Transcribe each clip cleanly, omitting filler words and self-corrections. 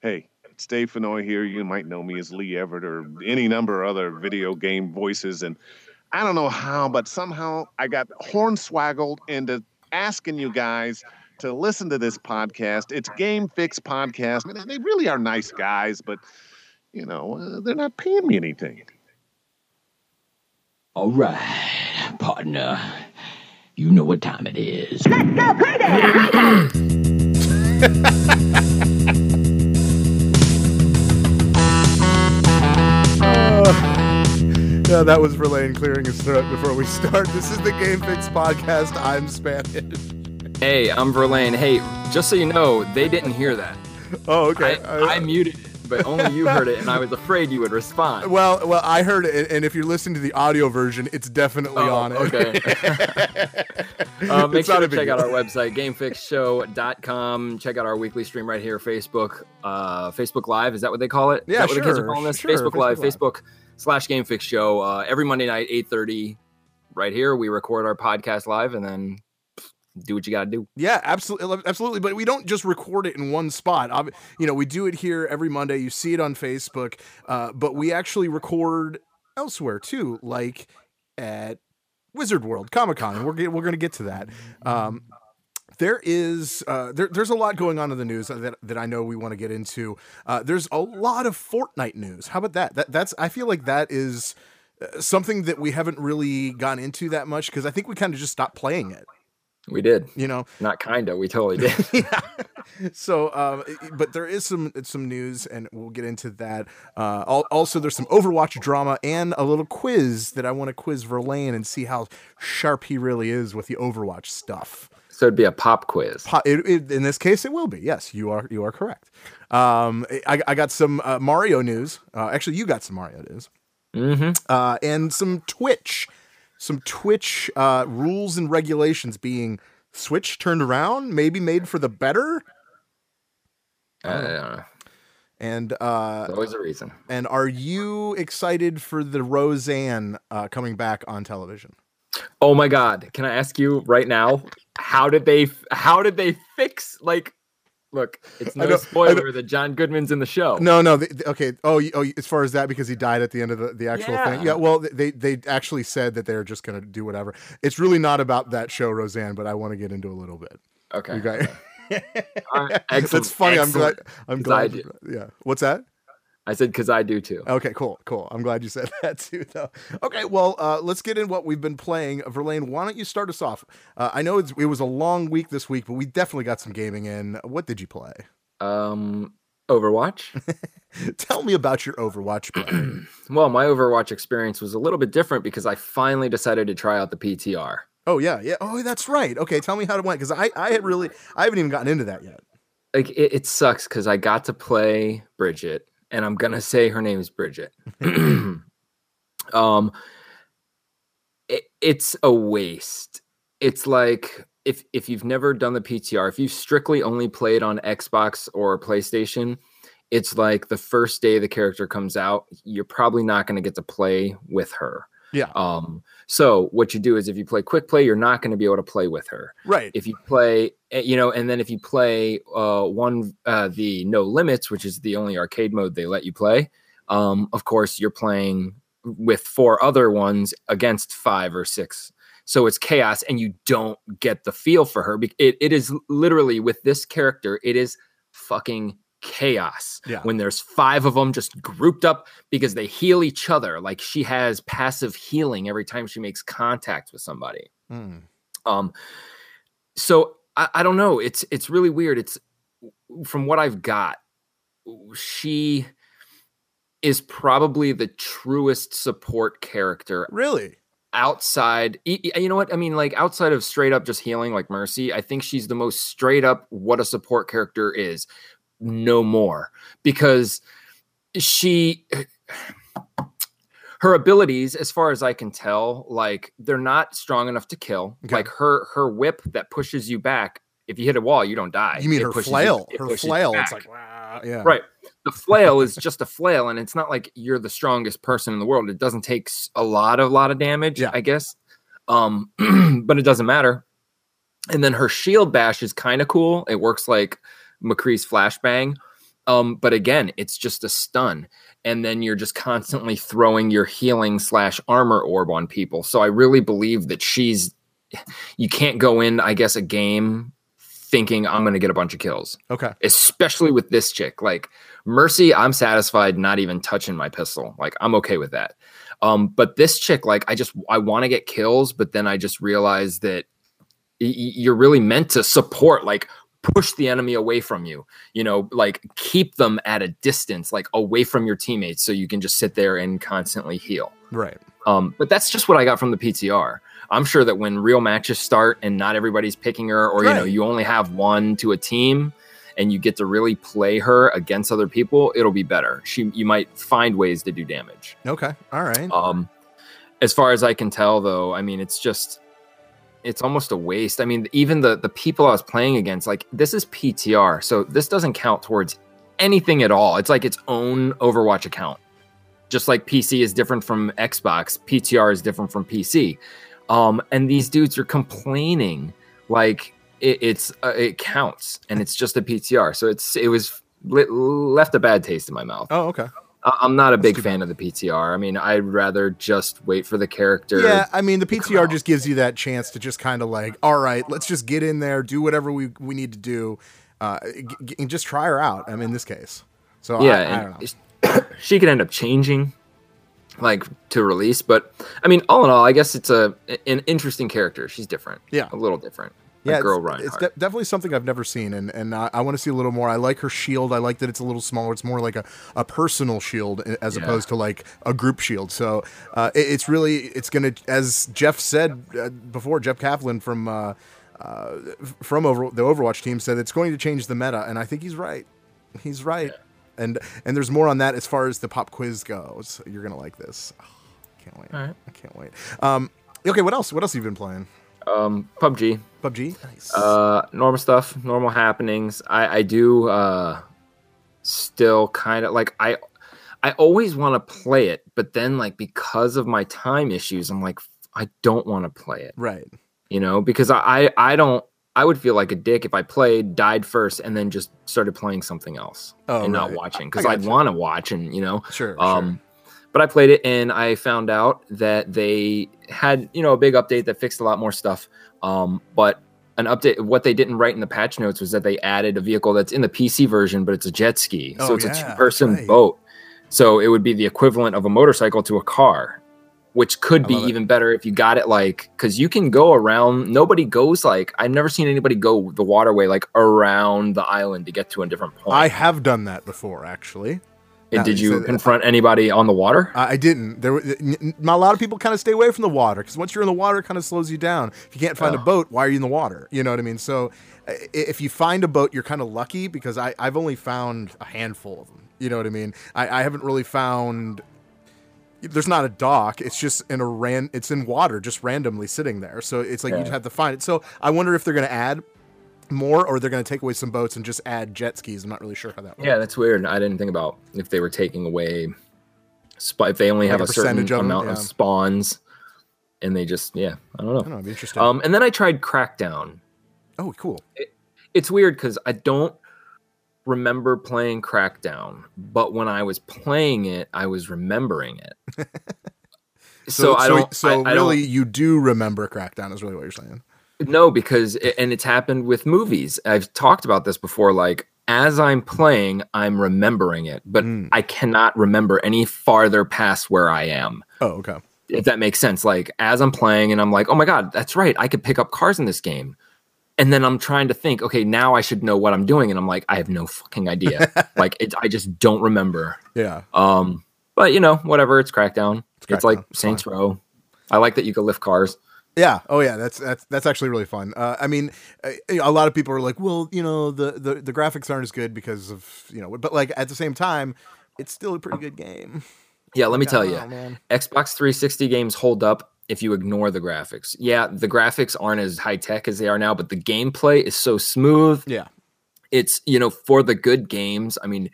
Hey, it's Dave Fenoy here. You might know me as Lee Everett or any number of other video game voices. And I don't know how, but somehow I got hornswaggled into asking you guys to listen to this podcast. It's Game Fix Podcast. And they really are nice guys, but, you know, they're not paying me anything. All right, partner. You know what time it is. Let's go play that! Yeah, that was Verlaine clearing his throat before we start. This is the Game Fix Podcast. I'm Spanish. Hey, I'm Verlaine. Hey, just so you know, they didn't hear that. Oh, okay. I muted it, but only you heard it, and I was afraid you would respond. Well, I heard it, and if you're listening to the audio version, it's definitely on it. Okay. Make sure to check out our website, gamefixshow.com. Check out our weekly stream right here, Facebook. Facebook Live, is that what they call it? Yeah, is that what the kids are calling this? Sure, Facebook Live. Facebook/Game Fix Show every Monday night, 8:30 right here. We record our podcast live and then do what you got to do. Yeah, absolutely. But we don't just record it in one spot. You know, we do it here every Monday. You see it on Facebook, but we actually record elsewhere too, like at Wizard World Comic-Con. We're going to get to that. There's a lot going on in the news that I know we want to get into. There's a lot of Fortnite news. How about that? I feel like that is something that we haven't really gone into that much because I think we kind of just stopped playing it. We did, you know, not kind of, we totally did. Yeah. So, but there is some news and we'll get into that. Also there's some Overwatch drama and a little quiz that I want to quiz Verlaine and see how sharp he really is with the Overwatch stuff. So it'd be a pop quiz. In this case, it will be. Yes, you are correct. I got some Mario news. Actually, you got some Mario news. Mm-hmm. And some Twitch rules and regulations being switched, turned around, maybe made for the better. I don't know. And there's always a reason. And are you excited for the Roseanne coming back on television? Oh my God! Can I ask you right now? How did they fix, like, look, it's no spoiler that John Goodman's in the show. No. Okay. Oh, as far as that, because he died at the end of the actual thing. Yeah. Well, they actually said that they're just going to do whatever. It's really not about that show, Roseanne, but I want to get into a little bit. Okay. You guys... Excellent. That's funny. Excellent. I'm glad. Yeah. What's that? I said, because I do too. Okay, cool. I'm glad you said that too, though. Okay, well, let's get in what we've been playing. Verlaine, why don't you start us off? I know it was a long week this week, but we definitely got some gaming in. What did you play? Overwatch. Tell me about your Overwatch play. Well, my Overwatch experience was a little bit different because I finally decided to try out the PTR. Oh, yeah. Oh, that's right. Okay, tell me how it went, because I haven't even gotten into that yet. Like, it sucks because I got to play Bridget. And I'm going to say her name is Bridget. It's a waste. It's like if you've never done the PTR, if you've strictly only played on Xbox or PlayStation, it's like the first day the character comes out, you're probably not going to get to play with her. Yeah. So what you do is if you play quick play, you're not going to be able to play with her. Right. If you play, you know, and then if you play the No Limits, which is the only arcade mode they let you play. Of course, you're playing with 4 other ones against 5 or 6. So it's chaos and you don't get the feel for her. It is literally with this character. It is fucking chaos. Yeah. When there's 5 of them just grouped up because they heal each other. Like she has passive healing every time she makes contact with somebody. Mm. So I don't know. It's really weird. It's from what I've got, she is probably the truest support character. Really? Outside, you know what I mean, like outside of straight up just healing like Mercy, I think she's the most straight up what a support character is. No more, because her abilities, as far as I can tell, like they're not strong enough to kill. Okay. Like her whip that pushes you back. If you hit a wall, you don't die. You mean her flail? Her flail. It's like, wow. Yeah. Right. The flail is just a flail, and it's not like you're the strongest person in the world. It doesn't take a lot of damage, yeah. I guess. But it doesn't matter. And then her shield bash is kind of cool. It works like McCree's flashbang, But again, it's just a stun. And then you're just constantly throwing your healing / armor orb on people. So I really believe that you can't go in, I guess, a game thinking I'm going to get a bunch of kills. Okay. Especially with this chick. Like Mercy, I'm satisfied not even touching my pistol. Like I'm okay with that. But this chick, like I want to get kills, but then I just realize that you're really meant to support, like push the enemy away from you, you know, like keep them at a distance, like away from your teammates. So you can just sit there and constantly heal. Right. But that's just what I got from the PTR. I'm sure that when real matches start and not everybody's picking her, or, right, you know, you only have one to a team and you get to really play her against other people, it'll be better. You might find ways to do damage. Okay. All right. As far as I can tell, though, I mean, it's almost a waste. I mean, even the people I was playing against, like this is PTR. So this doesn't count towards anything at all. It's like its own Overwatch account. Just like PC is different from Xbox, PTR is different from PC. And these dudes are complaining like it counts, and it's just a PTR. So it left a bad taste in my mouth. Oh, okay. I'm not a big fan of the PTR. I mean, I'd rather just wait for the character. Yeah, I mean, the PTR just gives you that chance to just kind of like, all right, let's just get in there, do whatever we need to do, and just try her out. I mean, in this case. So yeah, I don't know. She could end up changing, like, to release, but I mean, all in all, I guess it's an interesting character. She's different, yeah, a little different. Yeah, girl, Ryan. It's definitely something I've never seen, and I want to see a little more. I like her shield. I like that it's a little smaller. It's more like a personal shield as opposed to like a group shield. So it's going to, as Jeff said before, Jeff Kaplan from the Overwatch team said it's going to change the meta, and I think he's right. He's right. Yeah. And there's more on that as far as the pop quiz goes. You're going to like this. Oh, can't wait. All right. I can't wait. Okay, what else have you been playing? PUBG. Nice. Normal stuff, normal happenings. I do still kind of like I always want to play it, but then like because of my time issues, I'm like, I don't want to play it. Right. You know, because I would feel like a dick if I played, died first, and then just started playing something else not watching, because I'd want to watch and, you know. Sure. But I played it, and I found out that they had, you know, a big update that fixed a lot more stuff. But an update, what they didn't write in the patch notes was that they added a vehicle that's in the PC version, but it's a jet ski. So it's a two-person boat. So it would be the equivalent of a motorcycle to a car, which could be even better if you got it, like, because you can go around. Nobody goes, like, I've never seen anybody go the waterway, like, around the island to get to a different point. I have done that before, actually. And did you confront anybody on the water? I didn't. There were a lot of people kind of stay away from the water, because once you're in the water, it kind of slows you down. If you can't find a boat, why are you in the water? You know what I mean? So if you find a boat, you're kind of lucky, because I've only found a handful of them. You know what I mean? I haven't really found... There's not a dock. It's just it's in water, just randomly sitting there. So it's like you'd have to find it. So I wonder if they're going to add more, or they're going to take away some boats and just add jet skis. I'm not really sure how that works. Yeah, that's weird. I didn't think about if they were taking away, if they only have a certain amount of spawns, and they just, I don't know. It'd be interesting. And then I tried Crackdown. Oh, cool. It's weird because I don't remember playing Crackdown, but when I was playing it, I was remembering it. You do remember Crackdown is really what you're saying. No, because it's happened with movies. I've talked about this before. Like, as I'm playing, I'm remembering it, but I cannot remember any farther past where I am. Oh, okay. If that makes sense. Like, as I'm playing, and I'm like, oh my God, that's right, I could pick up cars in this game. And then I'm trying to think, okay, now I should know what I'm doing. And I'm like, I have no fucking idea. Like, I just don't remember. Yeah. But, you know, whatever. It's Crackdown. It's like Saints Row. I like that you can lift cars. Yeah. Oh, yeah. That's actually really fun. I mean, a lot of people are like, well, you know, the graphics aren't as good because of, you know, but like at the same time, it's still a pretty good game. Yeah. Let me tell you, man. Xbox 360 games hold up if you ignore the graphics. Yeah, the graphics aren't as high tech as they are now, but the gameplay is so smooth. Yeah. It's, you know, for the good games, I mean,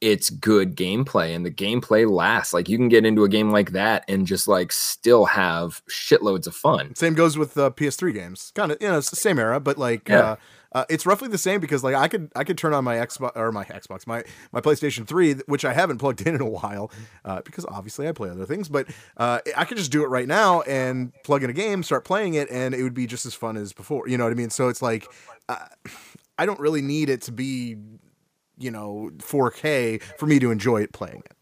it's good gameplay, and the gameplay lasts. Like, you can get into a game like that and just like still have shitloads of fun. Same goes with PS3 games. Kind of, you know, it's the same era, but like It's roughly the same because like I could turn on my Xbox or my PlayStation 3, which I haven't plugged in a while, because obviously I play other things, but I could just do it right now and plug in a game, start playing it, and it would be just as fun as before. You know what I mean? So it's like I don't really need it to be, 4K for me to enjoy it playing it.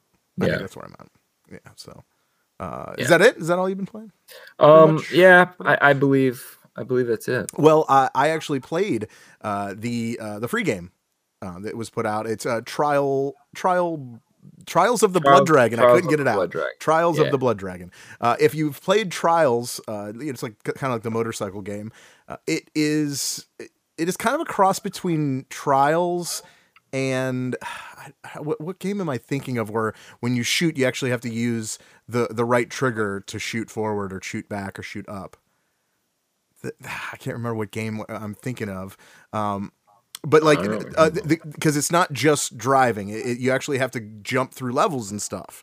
I think that's where I'm at. Yeah. So is that it? Is that all you've been playing? I believe that's it. Well, I actually played the free game that was put out. It's Trials of the Blood Dragon. I couldn't get it out. Trials of the Blood Dragon. If you've played Trials, it's like kind of like the motorcycle game. It is kind of a cross between Trials and what game am I thinking of where when you shoot, you actually have to use the right trigger to shoot forward or shoot back or shoot up. I can't remember what game I'm thinking of. But like, because it's not just driving, you actually have to jump through levels and stuff.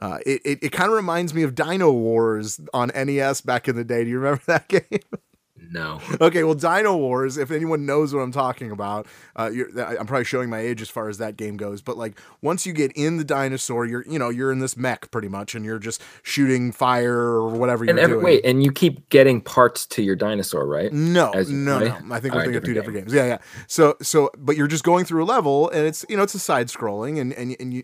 It kind of reminds me of Dino Wars on NES back in the day. Do you remember that game? No. Okay, well, Dino Wars, if anyone knows what I'm talking about, I'm probably showing my age as far as that game goes, but like once you get in the dinosaur, you're in this mech pretty much, and you're just shooting fire or whatever you're doing. Wait, and you keep getting parts to your dinosaur, right? No. I think we're thinking of two different games. Yeah. So, but you're just going through a level, and it's it's a side scrolling,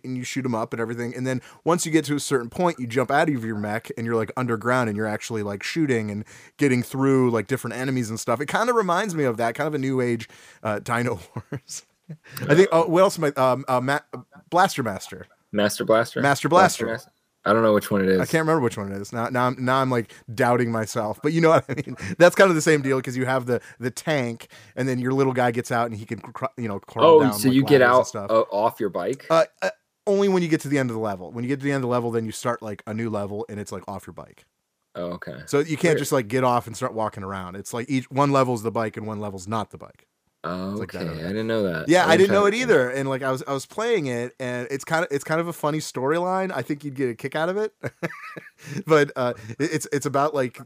and you shoot them up and everything, and then once you get to a certain point, you jump out of your mech, and you're like underground, and you're actually like shooting and getting through like different enemies and stuff. It kind of reminds me of that, kind of a new age Dino Wars. I think what else am I Blaster Master. I don't know which one it is. I can't remember which one it is now. I'm like doubting myself, but you know what I mean. That's kind of the same deal because you have the tank, and then your little guy gets out and he can crawl down. So like you get out off your bike only when you get to the end of the level. When you get to the end of the level, then you start like a new level and it's like off your bike. Oh, okay. So you can't just like get off and start walking around. It's like one level's the bike and one level's not the bike. Oh, okay. Like that. I didn't know that. Yeah, I didn't know it either. And like I was playing it, and it's kind of a funny storyline. I think you'd get a kick out of it. But it's about like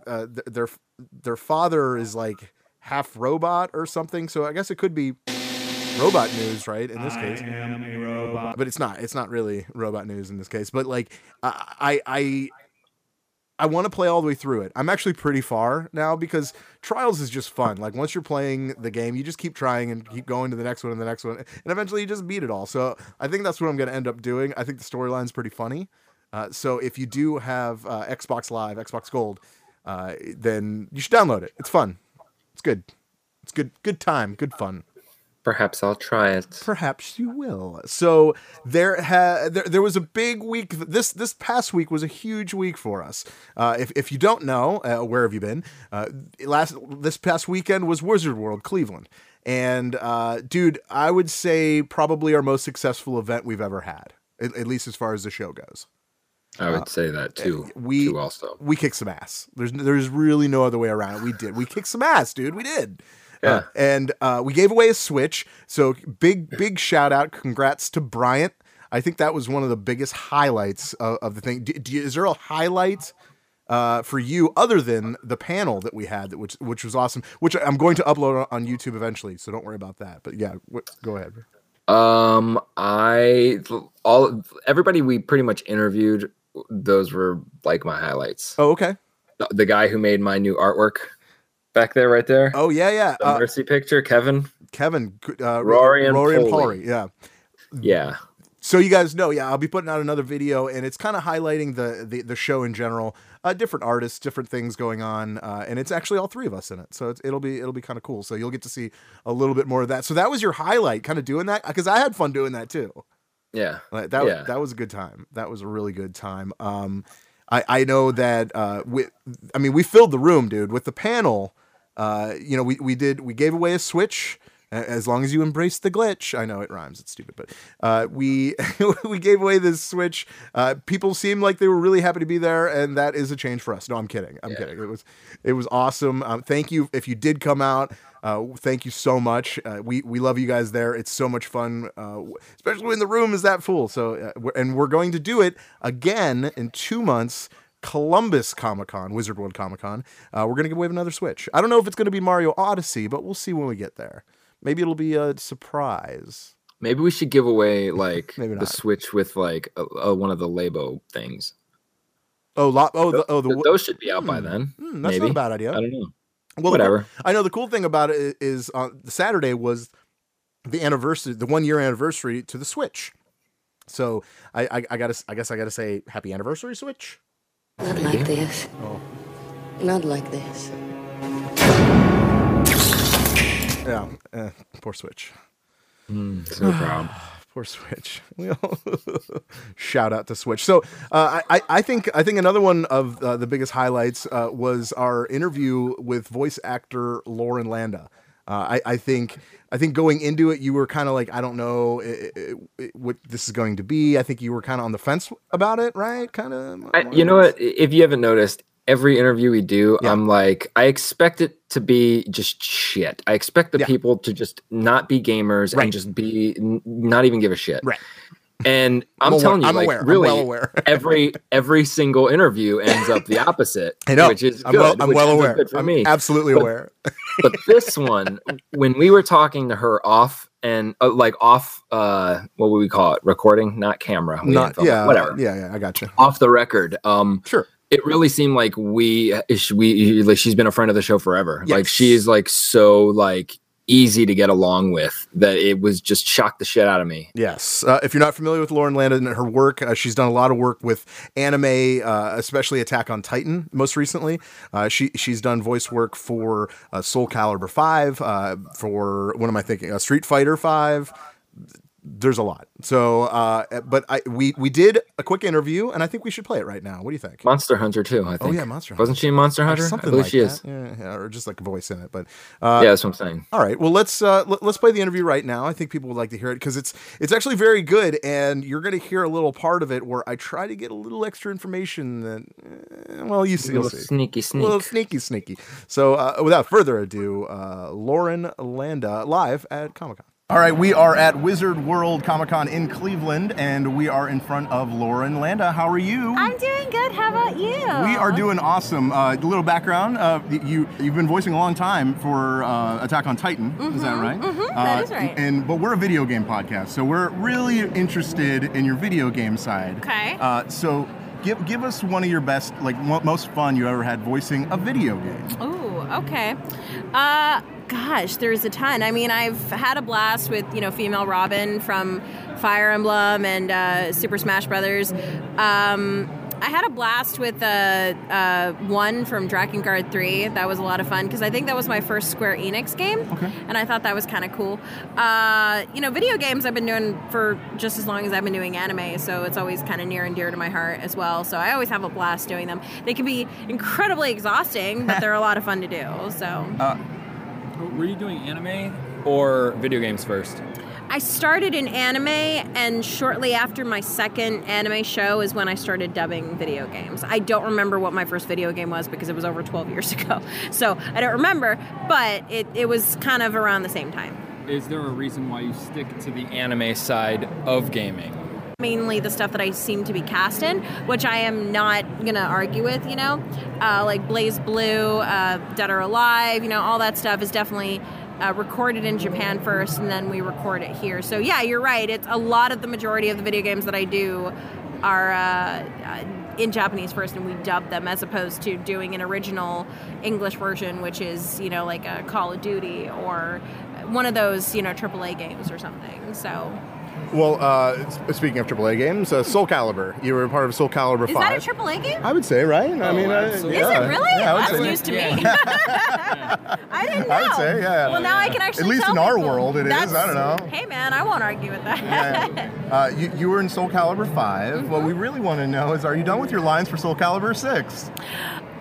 their father is like half robot or something. So I guess it could be robot news, right? In this case, I am a robot. But it's not. It's not really robot news in this case. But like I want to play all the way through it. I'm actually pretty far now because Trials is just fun. Like once you're playing the game, you just keep trying and keep going to the next one and the next one. And eventually you just beat it all. So I think that's what I'm going to end up doing. I think the storyline's pretty funny. So if you do have Xbox Live, Xbox Gold, then you should download it. It's fun. It's good. It's good. Good time. Good fun. Perhaps I'll try it. Perhaps you will. So there was a big week. This past week was a huge week for us. If you don't know, where have you been? This past weekend was Wizard World Cleveland. And dude, I would say probably our most successful event we've ever had, at least as far as the show goes. I would say that too. We kicked some ass. There's really no other way around it. We did. We kicked some ass, dude. We did. Yeah. And we gave away a Switch. So big shout out. Congrats to Bryant. I think that was one of the biggest highlights of the thing. Is there a highlight for you other than the panel that we had, which was awesome, which I'm going to upload on YouTube eventually. So don't worry about that. But yeah, go ahead. Everybody we pretty much interviewed, those were like my highlights. Oh, okay. The guy who made my new artwork. Back there, right there. Oh, yeah. The Mercy picture, Kevin. Rory and Paulie. Yeah. So you guys know, I'll be putting out another video, and it's kind of highlighting the show in general. Different artists, different things going on, and it's actually all three of us in it. So it'll be kind of cool. So you'll get to see a little bit more of that. So that was your highlight, kind of doing that, because I had fun doing that too. Yeah. That was a good time. That was a really good time. I know that we filled the room, dude, with the panel. We gave away a Switch. As long as you embrace the glitch, I know it rhymes. It's stupid, but we gave away this Switch. People seemed like they were really happy to be there, and that is a change for us. No, I'm kidding. I'm kidding. It was awesome. Thank you if you did come out. Thank you so much. We love you guys there. It's so much fun, especially when the room is that full. So we're going to do it again in 2 months. Columbus Comic-Con, Wizard World Comic-Con. We're gonna give away another Switch. I don't know if it's gonna be Mario Odyssey, but we'll see when we get there. Maybe it'll be a surprise. Maybe we should give away like the Switch with like a, one of the Labo things. Those should be out by then. That's maybe. Not a bad idea. I don't know. Well, whatever. I know the cool thing about it is Saturday was the anniversary, the 1 year anniversary to the Switch. So I guess I gotta say happy anniversary, Switch. Not like this. Oh. Not like this. Yeah, poor Switch. So proud. Poor Switch. Shout out to Switch. So I think another one of the biggest highlights was our interview with voice actor Lauren Landa. I think going into it, you were kind of like, I don't know what this is going to be. I think you were kind of on the fence about it, right? Kind of. You know what? If you haven't noticed, every interview we do, yeah. I'm like, I expect it to be just shit. I expect the people to just not be gamers and just be not even give a shit. Right. And I'm telling you, I'm well aware. every single interview ends up the opposite, I know. Which is good. I'm well aware. Good for me. Absolutely aware. But this one, when we were talking to her off and what would we call it? Recording, not camera. Whatever. Yeah, I got you. Off the record. Sure. It really seemed like she's been a friend of the show forever. Yes. Like she's like so like easy to get along with that it was just shocked the shit out of me. Yes. If you're not familiar with Lauren Landa and her work, she's done a lot of work with anime, especially Attack on Titan most recently. She's done voice work for Soul Calibur 5, for what am I thinking? Street Fighter 5. There's a lot. So, but we did a quick interview, and I think we should play it right now. What do you think? Monster Hunter too, I think. Oh yeah, Monster Hunter. Wasn't she in Monster Hunter? Something I believe like she is. Yeah, or just like a voice in it. But yeah, that's what I'm saying. All right, well let's play the interview right now. I think people would like to hear it because it's actually very good, and you're going to hear a little part of it where I try to get a little extra information that you'll see. A little sneaky. So without further ado, Lauren Landa live at Comic-Con. All right, we are at Wizard World Comic-Con in Cleveland, and we are in front of Lauren Landa. How are you? I'm doing good. How about you? We are doing awesome. Little background, you've been voicing a long time for Attack on Titan, is that right? Mm-hmm, that is right. But we're a video game podcast, so we're really interested in your video game side. Okay. So give us one of your best, most fun you ever had voicing a video game. Ooh, okay. Gosh, there's a ton. I mean, I've had a blast with, female Robin from Fire Emblem and Super Smash Brothers. I had a blast with one from Dragon Guard 3. That was a lot of fun because I think that was my first Square Enix game, and I thought that was kind of cool. Video games I've been doing for just as long as I've been doing anime, so it's always kind of near and dear to my heart as well. So I always have a blast doing them. They can be incredibly exhausting, but they're a lot of fun to do. So. Were you doing anime or video games first? I started in anime, and shortly after my second anime show is when I started dubbing video games. I don't remember what my first video game was because it was over 12 years ago. So I don't remember, but it was kind of around the same time. Is there a reason why you stick to the anime side of gaming? Mainly the stuff that I seem to be cast in, which I am not gonna argue with, like Blaze Blue, Dead or Alive, all that stuff is definitely recorded in Japan first, and then we record it here. So yeah, you're right. It's a lot of the majority of the video games that I do are in Japanese first, and we dub them as opposed to doing an original English version, which is like a Call of Duty or one of those AAA games or something. So. Well, speaking of AAA games, Soul Calibur. You were part of Soul Calibur 5. Is that a AAA game? I would say, right? Oh, I mean, absolutely. Is it really? Yeah, that's news to me. I didn't know. I would say, yeah. Well, now I can actually tell. At least in our world, it is. I don't know. Hey, man, I won't argue with that. Yeah. You were in Soul Calibur 5. Mm-hmm. What we really want to know is, are you done with your lines for Soul Calibur 6?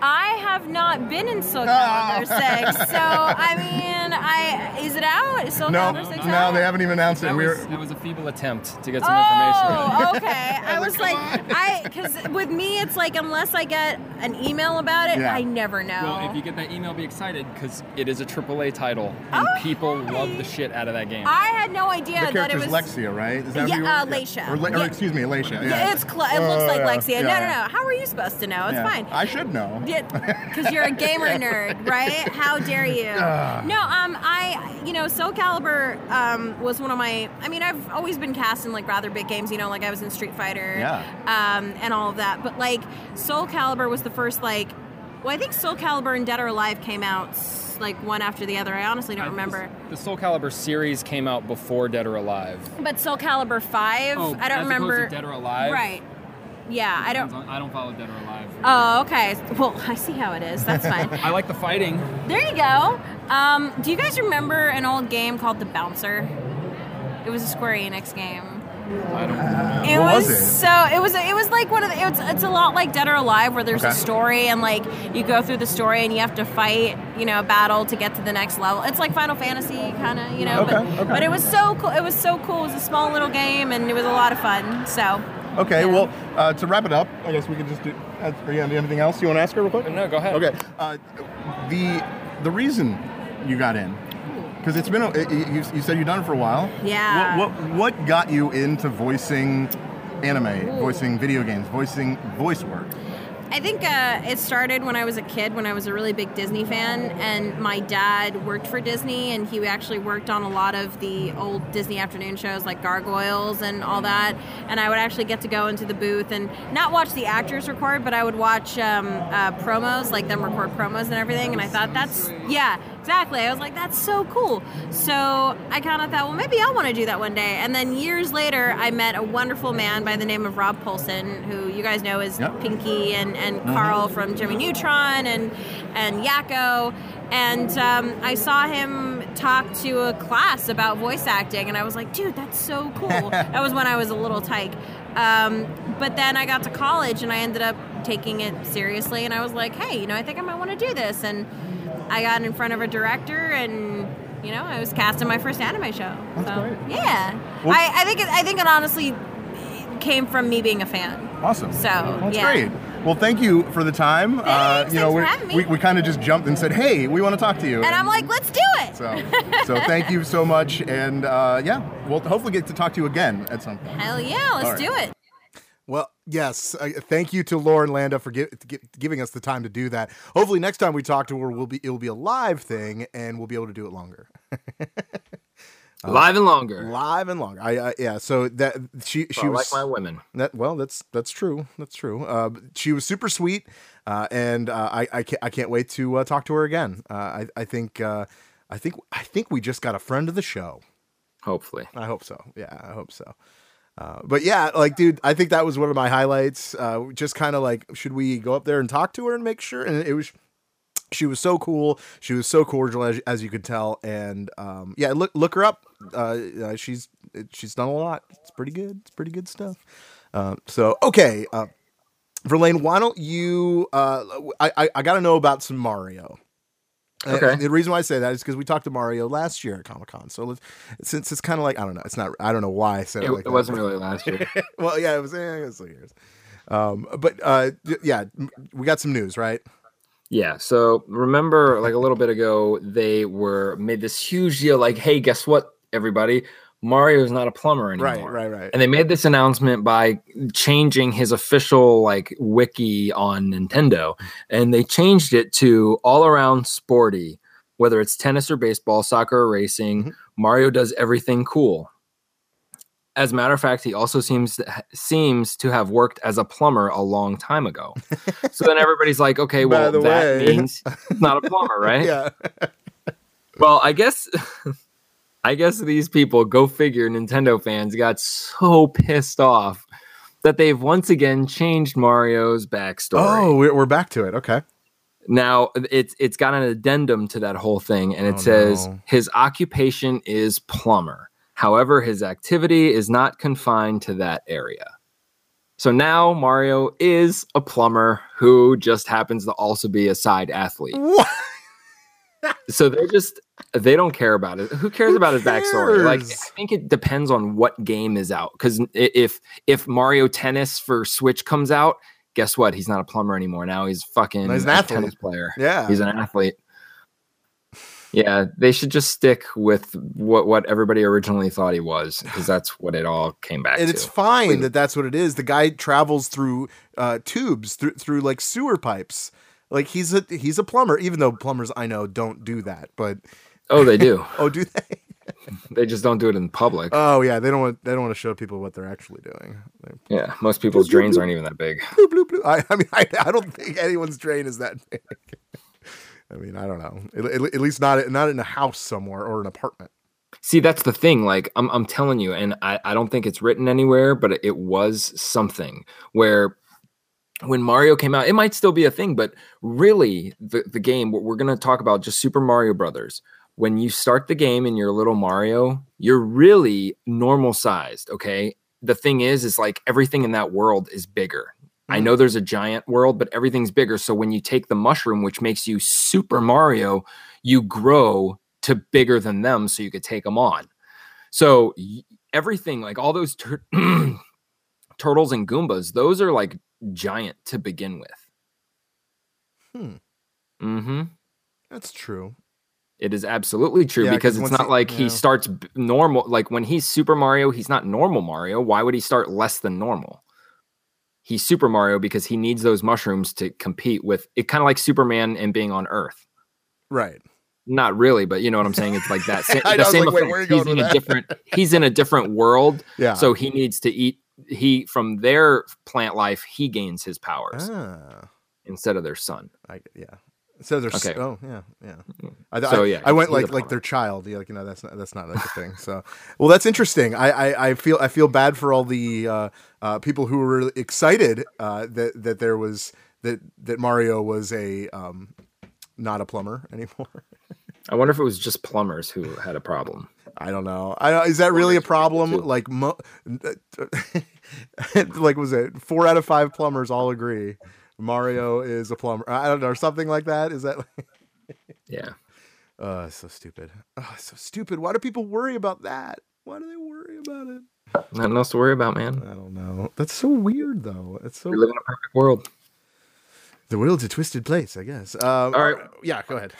I have not been in Soul Calibur 6, so I mean, is it out? Is Soul Calibur 6 out? No, they haven't even announced it. That was a feeble attempt to get some information. Oh, okay. I was like, because with me, it's like unless I get an email about it, I never know. Well, if you get that email, be excited because it is a AAA title, and people love the shit out of that game. I had no idea that it was Lexia, right? Is that Laisha. Or excuse me, Laisha. Yeah, it looks like Lexia. Yeah. No. How are you supposed to know? It's fine. I should know. because you're a gamer nerd, right? How dare you? No, Soul Calibur was one of my. I mean, I've always been cast in like rather big games. You know, like I was in Street Fighter, and all of that. But like Soul Calibur was the first like. Well, I think Soul Calibur and Dead or Alive came out like one after the other. I honestly don't remember. The Soul Calibur series came out before Dead or Alive. But Soul Calibur 5, I don't remember. Dead or Alive, right? Yeah, I don't follow Dead or Alive. Oh, okay. Well, I see how it is. That's fine. I like the fighting. There you go. Do you guys remember an old game called The Bouncer? It was a Square Enix game. I don't know. It was so. It was like one of the. It's a lot like Dead or Alive, where there's a story and like you go through the story and you have to fight, battle to get to the next level. It's like Final Fantasy, kind of, But it was so cool. It was so cool. It was a small little game, and it was a lot of fun. So. Okay, well, to wrap it up, I guess we could just do. Are you on anything else you want to ask her real quick? No, go ahead. Okay. The reason you got in. Because it's been, you said you've done it for a while. Yeah. What got you into voicing anime, voicing video games, voicing voice work? I think it started when I was a kid, when I was a really big Disney fan, and my dad worked for Disney, and he actually worked on a lot of the old Disney afternoon shows, like Gargoyles and all that, and I would actually get to go into the booth and not watch the actors record, but I would watch promos, like them record promos and everything, and I thought exactly. I was like, that's so cool. So I kind of thought, well, maybe I want to do that one day. And then years later, I met a wonderful man by the name of Rob Paulson, who you guys know is Pinky and Carl from Jimmy Neutron and Yakko. And I saw him talk to a class about voice acting, and I was like, dude, that's so cool. That was when I was a little tyke. But then I got to college, and I ended up taking it seriously. And I was like, hey, I think I might want to do this. And I got in front of a director, and I was cast in my first anime show. That's great. Yeah, well, I think it honestly came from me being a fan. Awesome. So that's great. Well, thank you for the time. Thanks, thanks for having me. We kind of just jumped and said, hey, we want to talk to you. And I'm like, let's do it. So thank you so much, and we'll hopefully get to talk to you again at some point. Hell yeah, let's do it. Well, yes. Thank you to Lauren Landa for giving us the time to do that. Hopefully, next time we talk to her, it'll be a live thing, and we'll be able to do it longer. Live and longer. Yeah. So that she was like my women. That's true. That's true. She was super sweet, and I can't wait to talk to her again. I think we just got a friend of the show. Hopefully. I hope so. Yeah. I hope so. But yeah, like, dude, I think that was one of my highlights. Just kind of like, should we go up there and talk to her and make sure? And she was so cool. She was so cordial, as you could tell. And yeah, look her up. She's done a lot. It's pretty good. It's pretty good stuff. Okay. Verlaine, why don't you, I got to know about some Mario. Okay. The reason why I say that is because we talked to Mario last year at Comic-Con. So since it's kind of like, I don't know, it's not, I don't know why I said it like that. It wasn't really last year. Well, yeah, it was like years. Yeah, we got some news, right? Yeah. So remember, like a little bit ago, they made this huge deal, like, hey, guess what, everybody? Mario is not a plumber anymore. Right. And they made this announcement by changing his official wiki on Nintendo, and they changed it to all around sporty, whether it's tennis or baseball, soccer or racing. Mm-hmm. Mario does everything cool. As a matter of fact, he also seems to have worked as a plumber a long time ago. So then everybody's like, okay, well, that means he's not a plumber, right? Yeah. Well, I guess these people, go figure, Nintendo fans, got so pissed off that they've once again changed Mario's backstory. Oh, we're back to it. Okay. Now, it's got an addendum to that whole thing, and it says his occupation is plumber. However, his activity is not confined to that area. So now Mario is a plumber who just happens to also be a side athlete. What? So they don't care about it. Who cares about his backstory? Like, I think it depends on what game is out. Because if Mario Tennis for Switch comes out, guess what? He's not a plumber anymore. Now he's an athlete. Tennis player. Yeah, he's an athlete. Yeah, they should just stick with what everybody originally thought he was, because that's what it all came back to. And it's fine that that's what it is. The guy travels through tubes, through sewer pipes. Like he's a plumber, even though plumbers I know don't do that. But oh, they do. Oh, do they? They just don't do it in public. Oh yeah, they don't want to show people what they're actually doing. Yeah, most people's drains aren't even that big. I mean, I don't think anyone's drain is that big. I mean, I don't know. At least not in a house somewhere or an apartment. See, that's the thing. Like I'm telling you, and I don't think it's written anywhere, but it was something where when Mario came out, it might still be a thing, but really the game, what we're going to talk about, just Super Mario Brothers. When you start the game in your little Mario, you're really normal sized. Okay. The thing is like everything in that world is bigger. Mm-hmm. I know there's a giant world, but everything's bigger. So when you take the mushroom, which makes you Super Mario, you grow to bigger than them. So you could take them on. So everything, like all those turtles and Goombas, those are like giant to begin with. Mm-hmm. That's true. It is absolutely true, yeah, because it's not like he starts normal. Like when he's Super Mario, he's not normal Mario. Why would he start less than normal? He's Super Mario because he needs those mushrooms to compete with it. Kind of like Superman and being on Earth. Right. Not really, but you know what I'm saying? It's like that. He's in a different world. Yeah. So he needs to eat. He from their plant life, he gains his powers instead of their son. So there's I went like their child, yeah, like, you know, that's not like a thing. So well, that's interesting. I feel bad for all the people who were excited that there was that Mario was a not a plumber anymore. I wonder if it was just plumbers who had a problem. I don't know. Is that really a problem? Like, like was it 4 out of 5 plumbers all agree Mario is a plumber? I don't know, or something like that. Is that like... Yeah. So stupid. Oh, so stupid. Why do people worry about that? Why do they worry about it? Nothing else to worry about, man. I don't know. That's so weird, though. It's so. We live in a perfect world. The world's a twisted place, I guess. All right. Yeah, go ahead.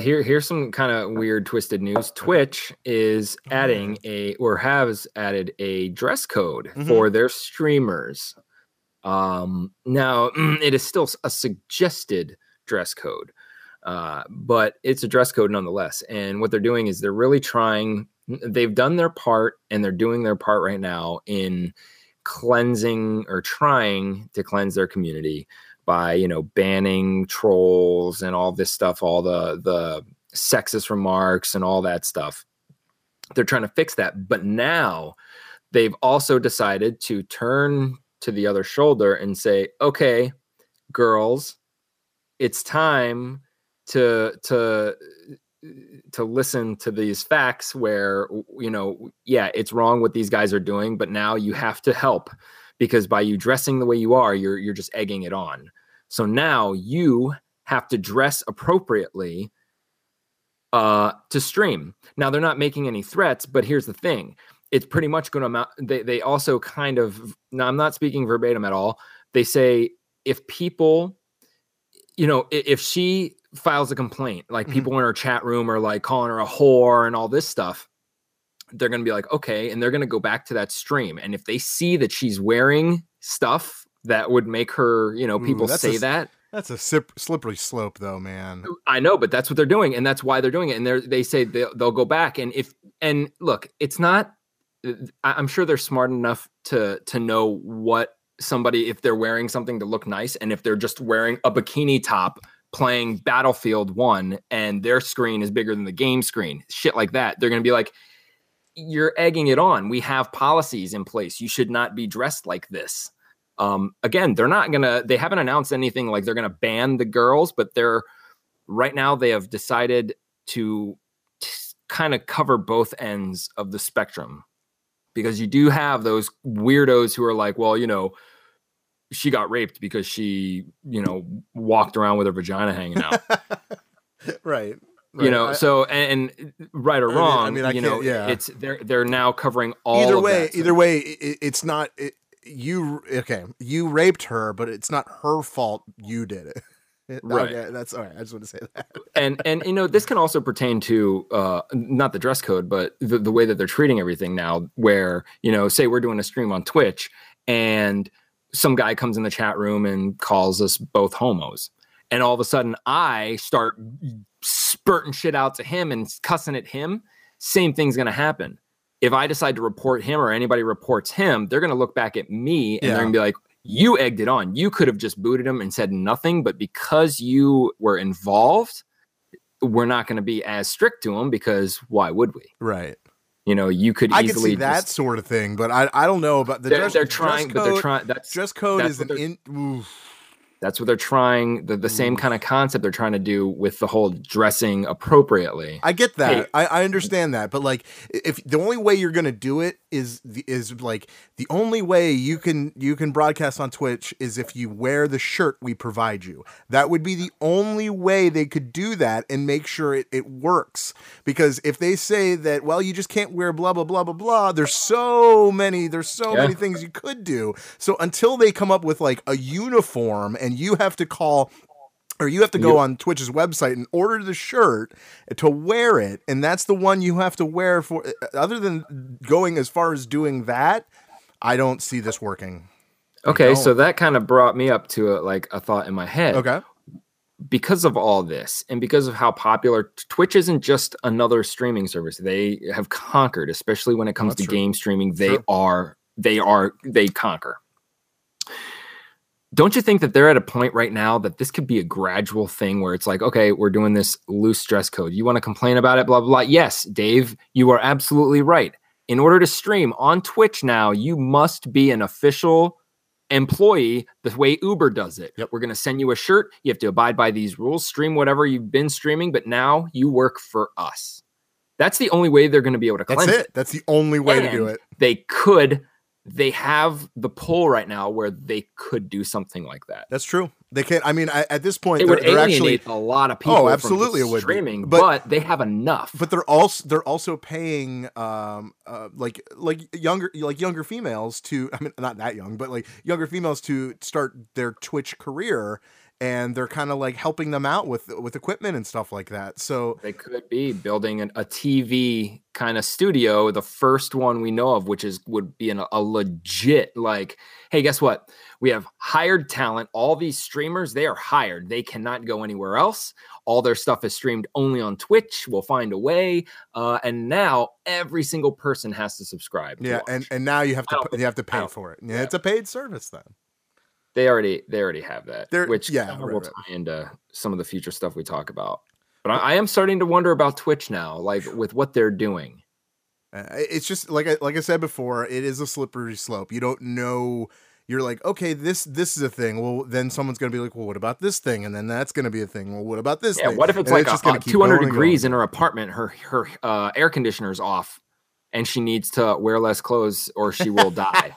Here's some kind of weird twisted news. Twitch is adding has added a dress code for their streamers. Now it is still a suggested dress code, but it's a dress code nonetheless. And what they're doing is they're really trying, they've done their part and they're doing their part right now in cleansing or trying to cleanse their community by, you know, banning trolls and all this stuff, all the sexist remarks and all that stuff. They're trying to fix that. But now they've also decided to turn to the other shoulder and say, okay, girls, it's time to listen to these facts where, you know, yeah, it's wrong what these guys are doing, but now you have to help, because by you dressing the way you are, you're just egging it on. So now you have to dress appropriately to stream. Now they're not making any threats, but here's the thing. It's pretty much going to amount. They also kind of, now I'm not speaking verbatim at all. They say if people, you know, if she files a complaint, like people in her chat room are like calling her a whore and all this stuff, they're going to be like, okay. And they're going to go back to that stream. And if they see that she's wearing stuff that would make her, you know, people say that. That's a slippery slope, though, man. I know, but that's what they're doing. And that's why they're doing it. And they say they'll go back. And look, it's not. I'm sure they're smart enough to know what somebody, if they're wearing something to look nice, and if they're just wearing a bikini top playing Battlefield 1 and their screen is bigger than the game screen, shit like that, they're going to be like, you're egging it on. We have policies in place. You should not be dressed like this. Again, they haven't announced anything like they're going to ban the girls, but right now they have decided to kind of cover both ends of the spectrum. Because you do have those weirdos who are like, well, you know, she got raped because she, you know, walked around with her vagina hanging out. Right. You know, so right or wrong, I mean, you know, it's they're now covering all either of way. That, so. Either way, it's not you raped her, but it's not her fault. You did it. Right. Okay, that's all right. I just want to say that. And you know, this can also pertain to not the dress code, but the way that they're treating everything now, where, you know, say we're doing a stream on Twitch and some guy comes in the chat room and calls us both homos. And all of a sudden I start spurting shit out to him and cussing at him. Same thing's going to happen. If I decide to report him or anybody reports him, they're going to look back at me and they're going to be like, you egged it on. You could have just booted him and said nothing, but because you were involved, we're not going to be as strict to him because why would we? Right. You know, you could easily see that just, sort of thing, but I don't know about the dress code, that's dress code is an that's what they're trying. The same kind of concept they're trying to do with the whole dressing appropriately. I get that. Hey. I understand that. But like, if the only way you're going to do it is like the only way you can broadcast on Twitch is if you wear the shirt we provide you. That would be the only way they could do that and make sure it works. Because if they say that, well, you just can't wear blah, blah, blah, blah, blah. There's so many things you could do. So until they come up with like a uniform and you have to call or you have to go on Twitch's website and order the shirt to wear it. And that's the one you have to wear for other than going as far as doing that. I don't see this working. Okay. So that kind of brought me up to a thought in my head. Okay. Because of all this and because of how popular Twitch isn't just another streaming service. They have conquered, especially when it comes to game streaming. They conquer. Don't you think that they're at a point right now that this could be a gradual thing where it's like, okay, we're doing this loose dress code. You want to complain about it, blah, blah, blah. Yes, Dave, you are absolutely right. In order to stream on Twitch now, you must be an official employee the way Uber does it. Yep. We're going to send you a shirt. You have to abide by these rules, stream whatever you've been streaming, but now you work for us. That's the only way they're going to be able to cleanse it. That's the only way to do it. They have the pull right now where they could do something like that. That's true. They can't. I mean, at this point, it would alienate a lot of people. Oh, absolutely, from streaming, but they have enough. But they're also paying younger females to. I mean, not that young, but like younger females to start their Twitch career. And they're kind of like helping them out with equipment and stuff like that. So they could be building a TV kind of studio, the first one we know of, which would be a legit like, hey, guess what? We have hired talent. All these streamers, they are hired. They cannot go anywhere else. All their stuff is streamed only on Twitch. We'll find a way. And now every single person has to subscribe. Yeah, and now you have to pay for it. Yeah, it's a paid service then. They already have that, will tie into some of the future stuff we talk about. But I am starting to wonder about Twitch now, like with what they're doing. It's just like I said before, it is a slippery slope. You don't know. You're like, okay, this is a thing. Well, then someone's going to be like, well, what about this thing? And then that's going to be a thing. Well, what about this thing? What if it's and like it's 200 degrees in her apartment? Her air conditioner's off, and she needs to wear less clothes, or she will die.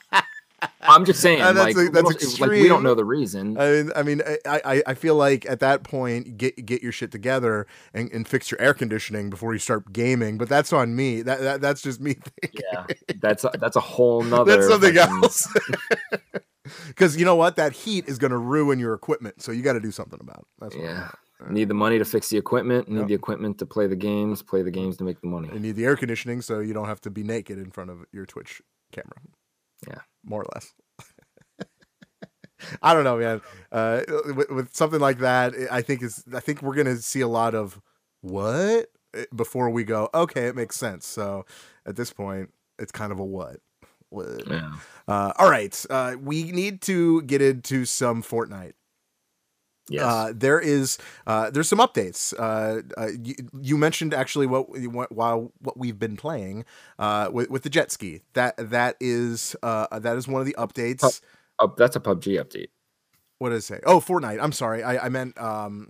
I'm just saying, we don't know the reason. I mean, I feel like at that point, get your shit together and fix your air conditioning before you start gaming. But that's on me. That's just me thinking. Yeah, that's a whole nother. That's something else. Because you know what, that heat is going to ruin your equipment. So you got to do something about it. That's need the money to fix the equipment. Need the equipment to play the games to make the money. You need the air conditioning so you don't have to be naked in front of your Twitch camera. Yeah, more or less. I don't know, man. With something like that, I think we're gonna see a lot of what before we go. Okay, it makes sense. So at this point, it's kind of a what. Yeah. All right, we need to get into some Fortnite. Yes. There's some updates. You mentioned actually what we've been playing with the jet ski. That is one of the updates. That's a PUBG update. What did I say? Oh, Fortnite. I'm sorry. I meant God.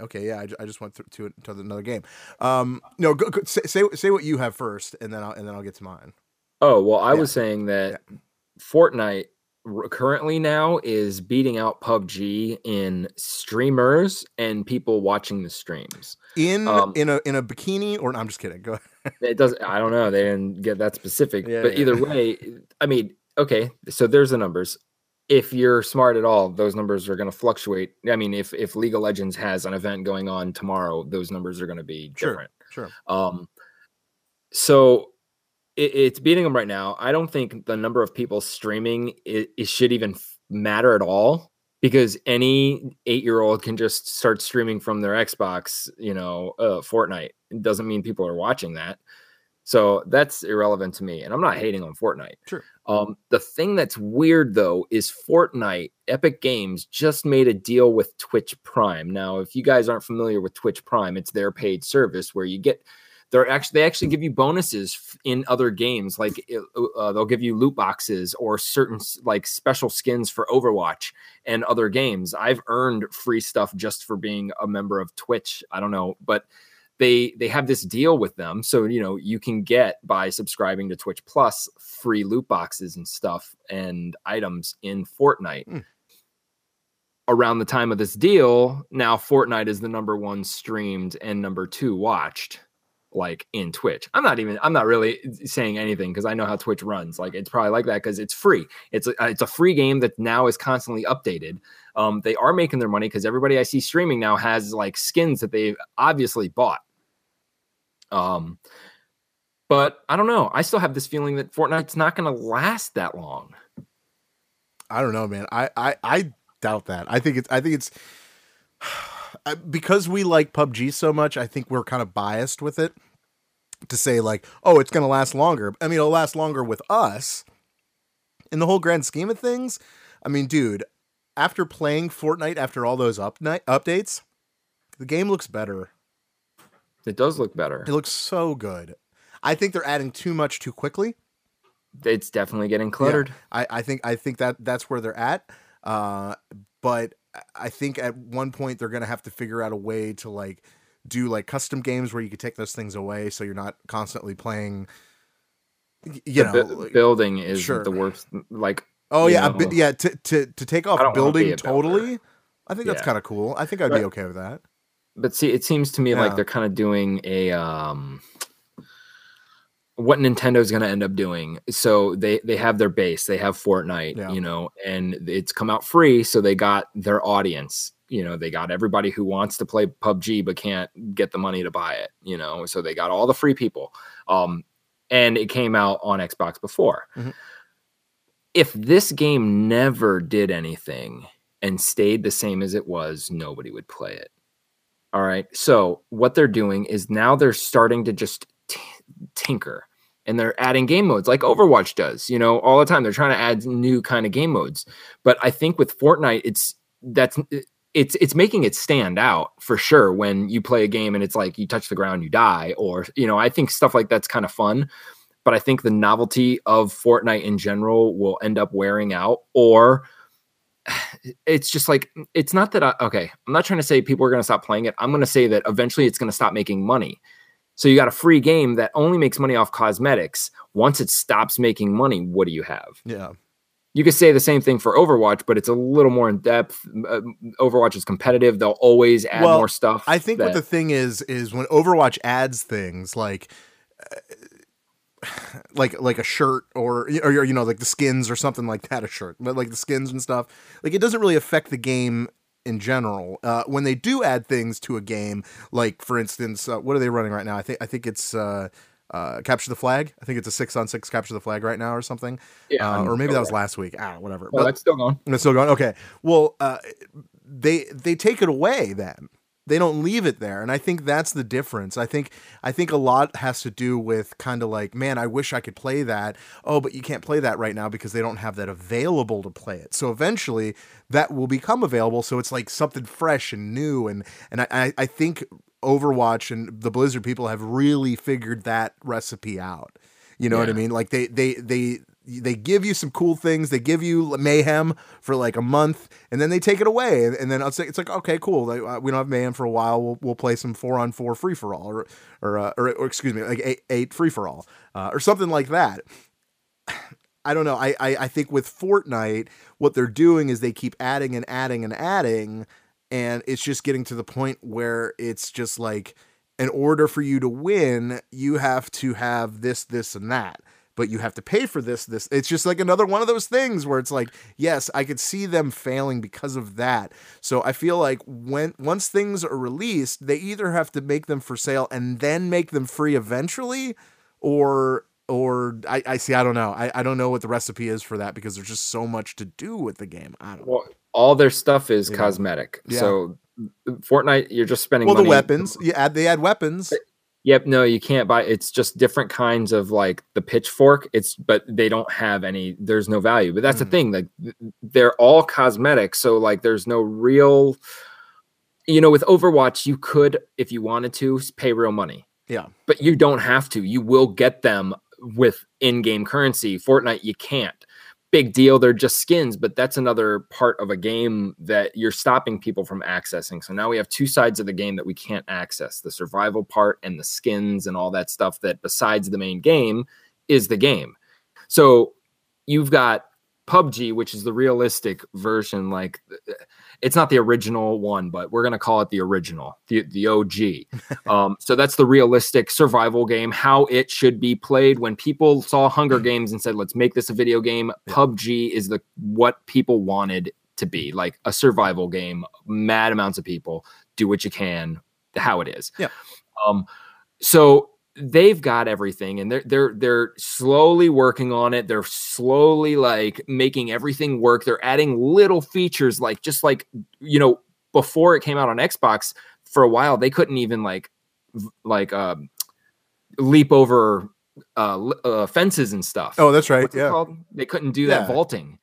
Okay, yeah. I just went to another game. No. Go, say what you have first, and then I'll get to mine. Oh well, I was saying that Fortnite currently now is beating out PUBG in streamers and people watching the streams in a bikini or I'm just kidding. Go ahead. It doesn't. I don't know. They didn't get that specific, but either way, I mean, okay. So there's the numbers. If you're smart at all, those numbers are going to fluctuate. I mean, if League of Legends has an event going on tomorrow, those numbers are going to be different. Sure. So it's beating them right now. I don't think the number of people streaming should even matter at all, because any 8-year-old can just start streaming from their Xbox, you know, Fortnite. It doesn't mean people are watching that. So that's irrelevant to me. And I'm not hating on Fortnite. Sure. The thing that's weird, though, is Fortnite, Epic Games just made a deal with Twitch Prime. Now, if you guys aren't familiar with Twitch Prime, it's their paid service where you get they actually give you bonuses in other games. Like they'll give you loot boxes or certain like special skins for Overwatch and other games. I've earned free stuff just for being a member of Twitch. I don't know, but They have this deal with them. So, you know, you can get, by subscribing to Twitch Plus, free loot boxes and stuff and items in Fortnite. Around the time of this deal, now Fortnite is the #1 streamed and #2 watched, like, in Twitch. I'm not really saying anything because I know how Twitch runs. Like, it's probably like that because it's free. It's a free game that now is constantly updated. They are making their money because everybody I see streaming now has, like, skins that they've obviously bought. But I don't know. I still have this feeling that Fortnite's not going to last that long. I don't know, man. I doubt that. I think it's because we like PUBG so much. I think we're kind of biased with it to say, like, oh, it's going to last longer. I mean, it'll last longer with us in the whole grand scheme of things. I mean, dude, after playing Fortnite, after all those updates, the game looks better. It does look better. It looks so good. I think they're adding too much too quickly. It's definitely getting cluttered. Yeah, I think that's where they're at. But I think at one point they're going to have to figure out a way to, like, do, like, custom games where you could take those things away so you're not constantly playing, building is sure. The worst, like... Oh, yeah. To take off building totally. I think that's kind of cool. I think I'd be okay with that. But see, it seems to me like they're kind of doing a what Nintendo's going to end up doing. So they have their base. They have Fortnite, you know, and it's come out free. So they got their audience. You know, they got everybody who wants to play PUBG but can't get the money to buy it, you know. So they got all the free people. And it came out on Xbox before. Mm-hmm. If this game never did anything and stayed the same as it was, nobody would play it. All right. So what they're doing is now they're starting to just tinker, and they're adding game modes like Overwatch does, you know, all the time. They're trying to add new kind of game modes. But I think with Fortnite, it's making it stand out for sure when you play a game and it's like you touch the ground, you die, or, you know, I think stuff like that's kind of fun. But I think the novelty of Fortnite in general will end up wearing out, or it's just like, it's not that I'm not trying to say people are going to stop playing it. I'm going to say that eventually it's going to stop making money. So you got a free game that only makes money off cosmetics. Once it stops making money, what do you have? Yeah. You could say the same thing for Overwatch, but it's a little more in depth. Overwatch is competitive. They'll always add more stuff. I think what the thing is when Overwatch adds things like a shirt or you know, like the skins or something like that, a shirt, but like the skins and stuff, like it doesn't really affect the game in general. When they do add things to a game, like for instance, what are they running right now? I think it's Capture the Flag. I think it's a 6-on-6 Capture the Flag right now or something. Yeah, or maybe that was last week. Whatever. Well, that's still going. It's still going. Okay. Well, they take it away then. They don't leave it there. And I think that's the difference. I think a lot has to do with kind of like, man, I wish I could play that. Oh, but you can't play that right now because they don't have that available to play it. So eventually that will become available. So it's like something fresh and new. And I think Overwatch and the Blizzard people have really figured that recipe out. You know what I mean? Like they give you some cool things. They give you Mayhem for like a month, and then they take it away. And then it's like, okay, cool. Like, we don't have Mayhem for a while. We'll play some 4-on-4 free for all, or excuse me, like 8 free for all, or something like that. I don't know. I think with Fortnite, what they're doing is they keep adding and adding and adding, and it's just getting to the point where it's just like, in order for you to win, you have to have this, this, and that. But you have to pay for this, this. It's just like another one of those things where it's like, yes, I could see them failing because of that. So I feel like once things are released, they either have to make them for sale and then make them free eventually, or I see, I don't know. I don't know what the recipe is for that because there's just so much to do with the game. I don't know. All their stuff is cosmetic. Yeah. So Fortnite, you're just spending money. The weapons. They add weapons. Yep. No, you can't buy. It's just different kinds of like the pitchfork. But they don't have any. There's no value. But that's the thing. Like they're all cosmetic. So like there's no real. You know, with Overwatch, you could, if you wanted to, pay real money. Yeah. But you don't have to. You will get them with in-game currency. Fortnite, you can't. Big deal. They're just skins, but that's another part of a game that you're stopping people from accessing. So now we have two sides of the game that we can't access, the survival part and the skins and all that stuff that besides the main game is the game. So you've got PUBG, which is the realistic version. Like it's not the original one, but we're going to call it the original, the OG. So that's the realistic survival game, how it should be played. When people saw Hunger Games and said, let's make this a video game. Yeah. PUBG is what people wanted to be, like a survival game, mad amounts of people, do what you can, how it is. Yeah. So they've got everything, and they're slowly working on it. They're slowly like making everything work. They're adding little features, like just like, you know, before it came out on Xbox for a while, they couldn't even like leap over fences and stuff. Oh, that's right. What's it called? They couldn't do that vaulting,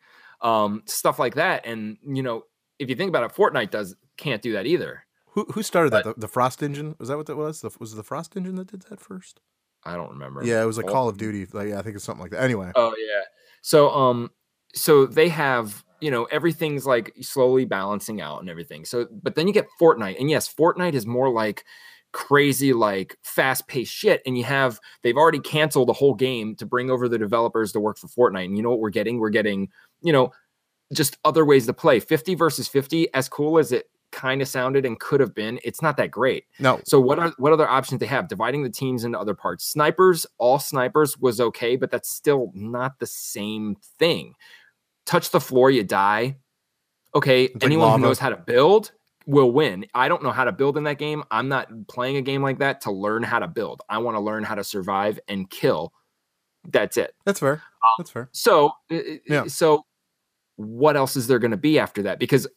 stuff like that. And you know, if you think about it, Fortnite can't do that either. Who started that? The Frost Engine? Was that what that was? Was it the Frost Engine that did that first? I don't remember. Yeah, it was like Call of Duty. Like, yeah, I think it's something like that. Anyway. Oh, yeah. So so they have, you know, everything's like slowly balancing out and everything. So, but then you get Fortnite. And yes, Fortnite is more like crazy, like fast-paced shit. And they've already canceled the whole game to bring over the developers to work for Fortnite. And you know what we're getting? We're getting, you know, just other ways to play. 50 versus 50, as cool as it kind of sounded and could have been, it's not that great. No. So what other options they have? Dividing the teams into other parts. Snipers, all snipers was okay, but that's still not the same thing. Touch the floor, you die. Okay, it's anyone who knows how to build will win. I don't know how to build in that game. I'm not playing a game like that to learn how to build. I want to learn how to survive and kill. That's it. That's fair. That's fair. So, so what else is there going to be after that? Because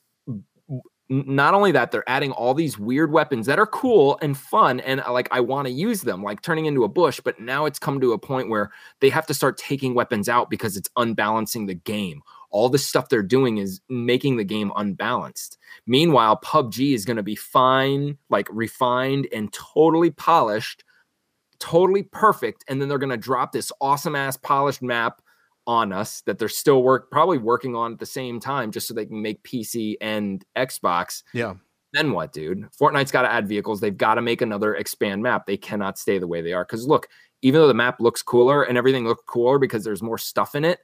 not only that, they're adding all these weird weapons that are cool and fun, and like I want to use them, like turning into a bush. But now it's come to a point where they have to start taking weapons out because it's unbalancing the game. All the stuff they're doing is making the game unbalanced. Meanwhile, PUBG is going to be fine, like refined and totally polished, totally perfect. And then they're going to drop this awesome ass polished map on us that they're still probably working on at the same time, just so they can make PC and Xbox. Yeah. Then what, dude? Fortnite's got to add vehicles. They've got to make another expand map. They cannot stay the way they are. Because look, even though the map looks cooler and everything looks cooler because there's more stuff in it,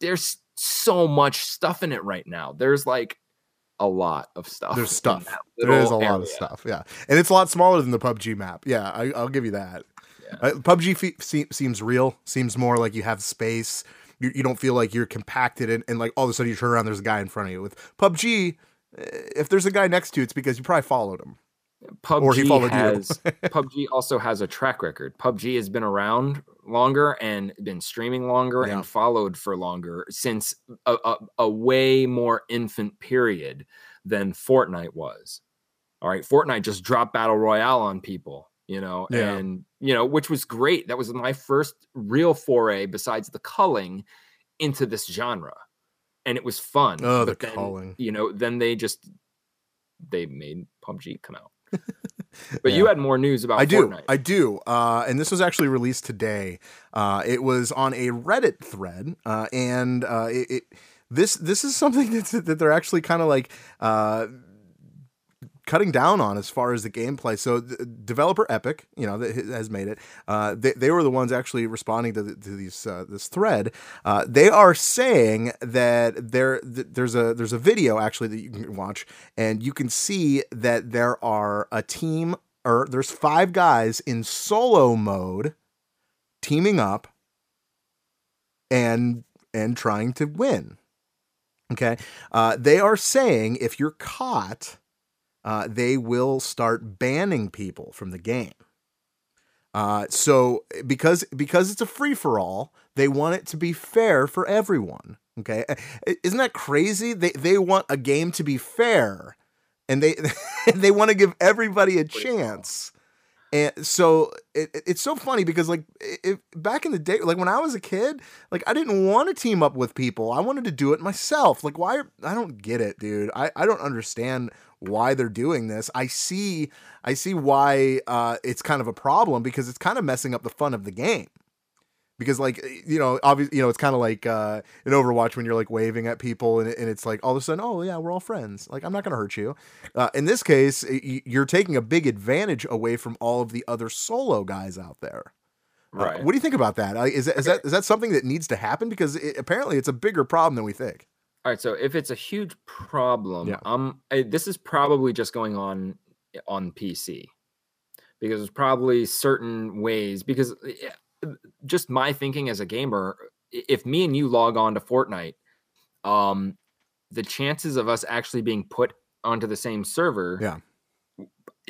there's so much stuff in it right now. There's like a lot of stuff. There's stuff. There is a lot of stuff. Yeah. And it's a lot smaller than the PUBG map. Yeah. I'll give you that. Yeah. PUBG seems real, seems more like you have space. You don't feel like you're compacted and like all of a sudden you turn around, there's a guy in front of you. With PUBG, if there's a guy next to you, it's because you probably followed him. PUBG or he followed you. PUBG also has a track record. PUBG has been around longer and been streaming longer and followed for longer since a way more infant period than Fortnite was. All right, Fortnite just dropped Battle Royale on people. You know, and, you know, which was great. That was my first real foray besides the culling into this genre. And it was fun. Oh, but the culling. You know, then they made PUBG come out. But you had more news about Fortnite. I do. And this was actually released today. It was on a Reddit thread. This is something that they're actually kind of like... cutting down on as far as the gameplay. So developer Epic, you know, that has made it. They were the ones actually responding to this thread. They are saying that there's a video actually that you can watch, and you can see that there are a team, or there's five guys in solo mode teaming up and trying to win. Okay. They are saying if you're caught, they will start banning people from the game. So because it's a free for all, they want it to be fair for everyone. Okay. Isn't that crazy? They want a game to be fair, and they want to give everybody a chance. And so it's so funny because, like, back in the day, like when I was a kid, like I didn't want to team up with people. I wanted to do it myself. Like, why? I don't get it, dude. I don't understand why they're doing this. I see why it's kind of a problem, because it's kind of messing up the fun of the game. Because, like, you know, obviously, you know, it's kind of like in Overwatch when you're like waving at people and it's like all of a sudden, oh, yeah, we're all friends. Like, I'm not going to hurt you. In this case, you're taking a big advantage away from all of the other solo guys out there. Right. What do you think about that? Is that something that needs to happen? Because apparently it's a bigger problem than we think. All right. So if it's a huge problem, yeah. This is probably just going on PC, because there's probably certain ways, because... Yeah, just my thinking as a gamer, if me and you log on to Fortnite, the chances of us actually being put onto the same server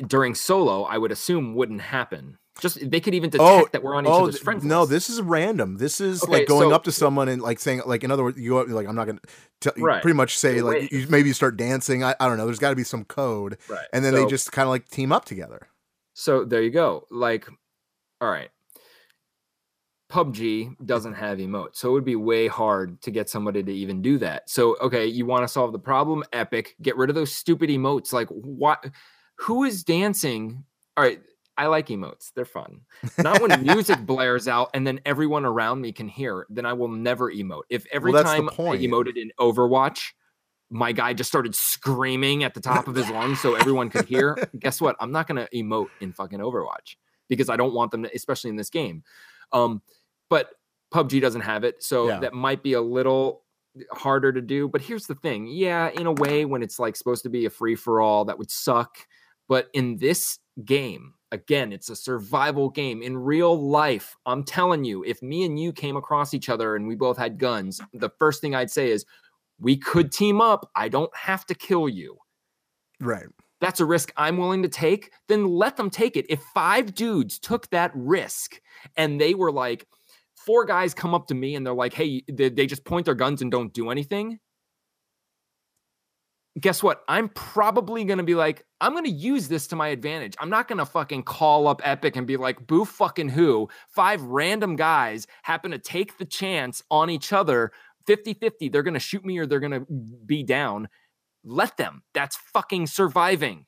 during solo, I would assume wouldn't happen. Just they could even detect that we're on each other's friends. No, this is random. This is like going up to someone and like saying, like, in other words, you go up, like, I'm not going to pretty much say, like, you, maybe you start dancing. I don't know. There's got to be some code. Right. And then they just kind of like team up together. So there you go. Like, all right. PUBG doesn't have emotes, so it would be way hard to get somebody to even do that. So, okay, you want to solve the problem? Epic, get rid of those stupid emotes. Like, what? Who is dancing? All right, I like emotes; they're fun. Not when music blares out and then everyone around me can hear. Then I will never emote. If every time I emoted in Overwatch, my guy just started screaming at the top of his lungs so everyone could hear. Guess what? I'm not gonna emote in fucking Overwatch because I don't want them to, especially in this game. But PUBG doesn't have it, so that might be a little harder to do. But here's the thing. Yeah, in a way, when it's like supposed to be a free-for-all, that would suck. But in this game, again, it's a survival game. In real life, I'm telling you, if me and you came across each other and we both had guns, the first thing I'd say is, we could team up. I don't have to kill you. Right. That's a risk I'm willing to take. Then let them take it. If 5 dudes took that risk and they were like, 4 guys come up to me and they're like, hey, they just point their guns and don't do anything. Guess what? I'm probably going to be like, I'm going to use this to my advantage. I'm not going to fucking call up Epic and be like, boo fucking who? 5 random guys happen to take the chance on each other. 50-50. They're going to shoot me or they're going to be down. Let them. That's fucking surviving.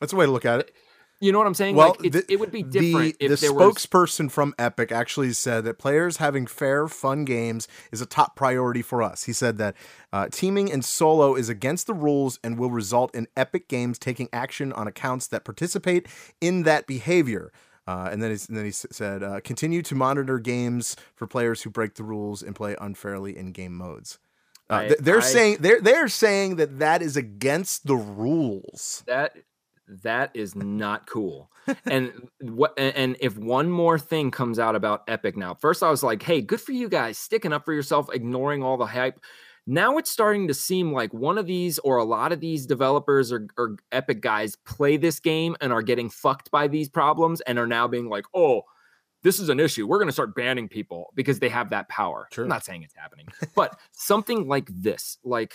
That's a way to look at it. You know what I'm saying? Well, like it would be different if there was... The spokesperson from Epic actually said that players having fair, fun games is a top priority for us. He said that teaming and solo is against the rules and will result in Epic Games taking action on accounts that participate in that behavior. And then he said, continue to monitor games for players who break the rules and play unfairly in game modes. They're saying that is against the rules. That is not cool. And if one more thing comes out about Epic now, first I was like, hey, good for you guys sticking up for yourself, ignoring all the hype. Now it's starting to seem like one of these or a lot of these developers or Epic guys play this game and are getting fucked by these problems and are now being like, oh, this is an issue. We're going to start banning people because they have that power. True. I'm not saying it's happening, but something like this, like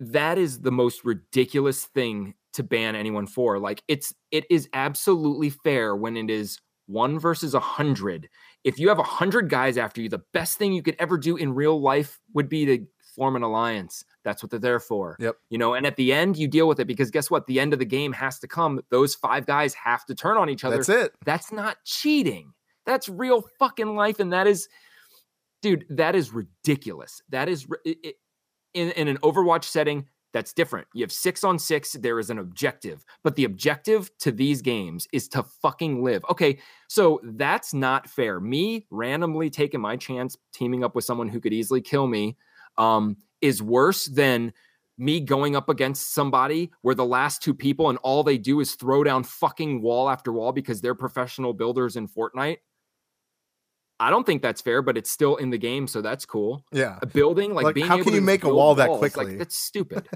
that is the most ridiculous thing to ban anyone for. Like it is absolutely fair when it is 1 versus 100. If you have 100 guys after you, the best thing you could ever do in real life would be to form an alliance. That's what they're there for. Yep. You know, and at the end you deal with it, because guess what? The end of the game has to come. Those 5 guys have to turn on each other. That's it. That's not cheating. That's real fucking life. And that is, dude, that is ridiculous. That is in an Overwatch setting. That's different. You have 6 on 6. There is an objective, but the objective to these games is to fucking live. Okay. So that's not fair. Me randomly taking my chance, teaming up with someone who could easily kill me, is worse than me going up against somebody where the last 2 people and all they do is throw down fucking wall after wall because they're professional builders in Fortnite. I don't think that's fair, but it's still in the game, so that's cool. Yeah. A building, like being how able can you make a wall that quickly? Like, that's stupid.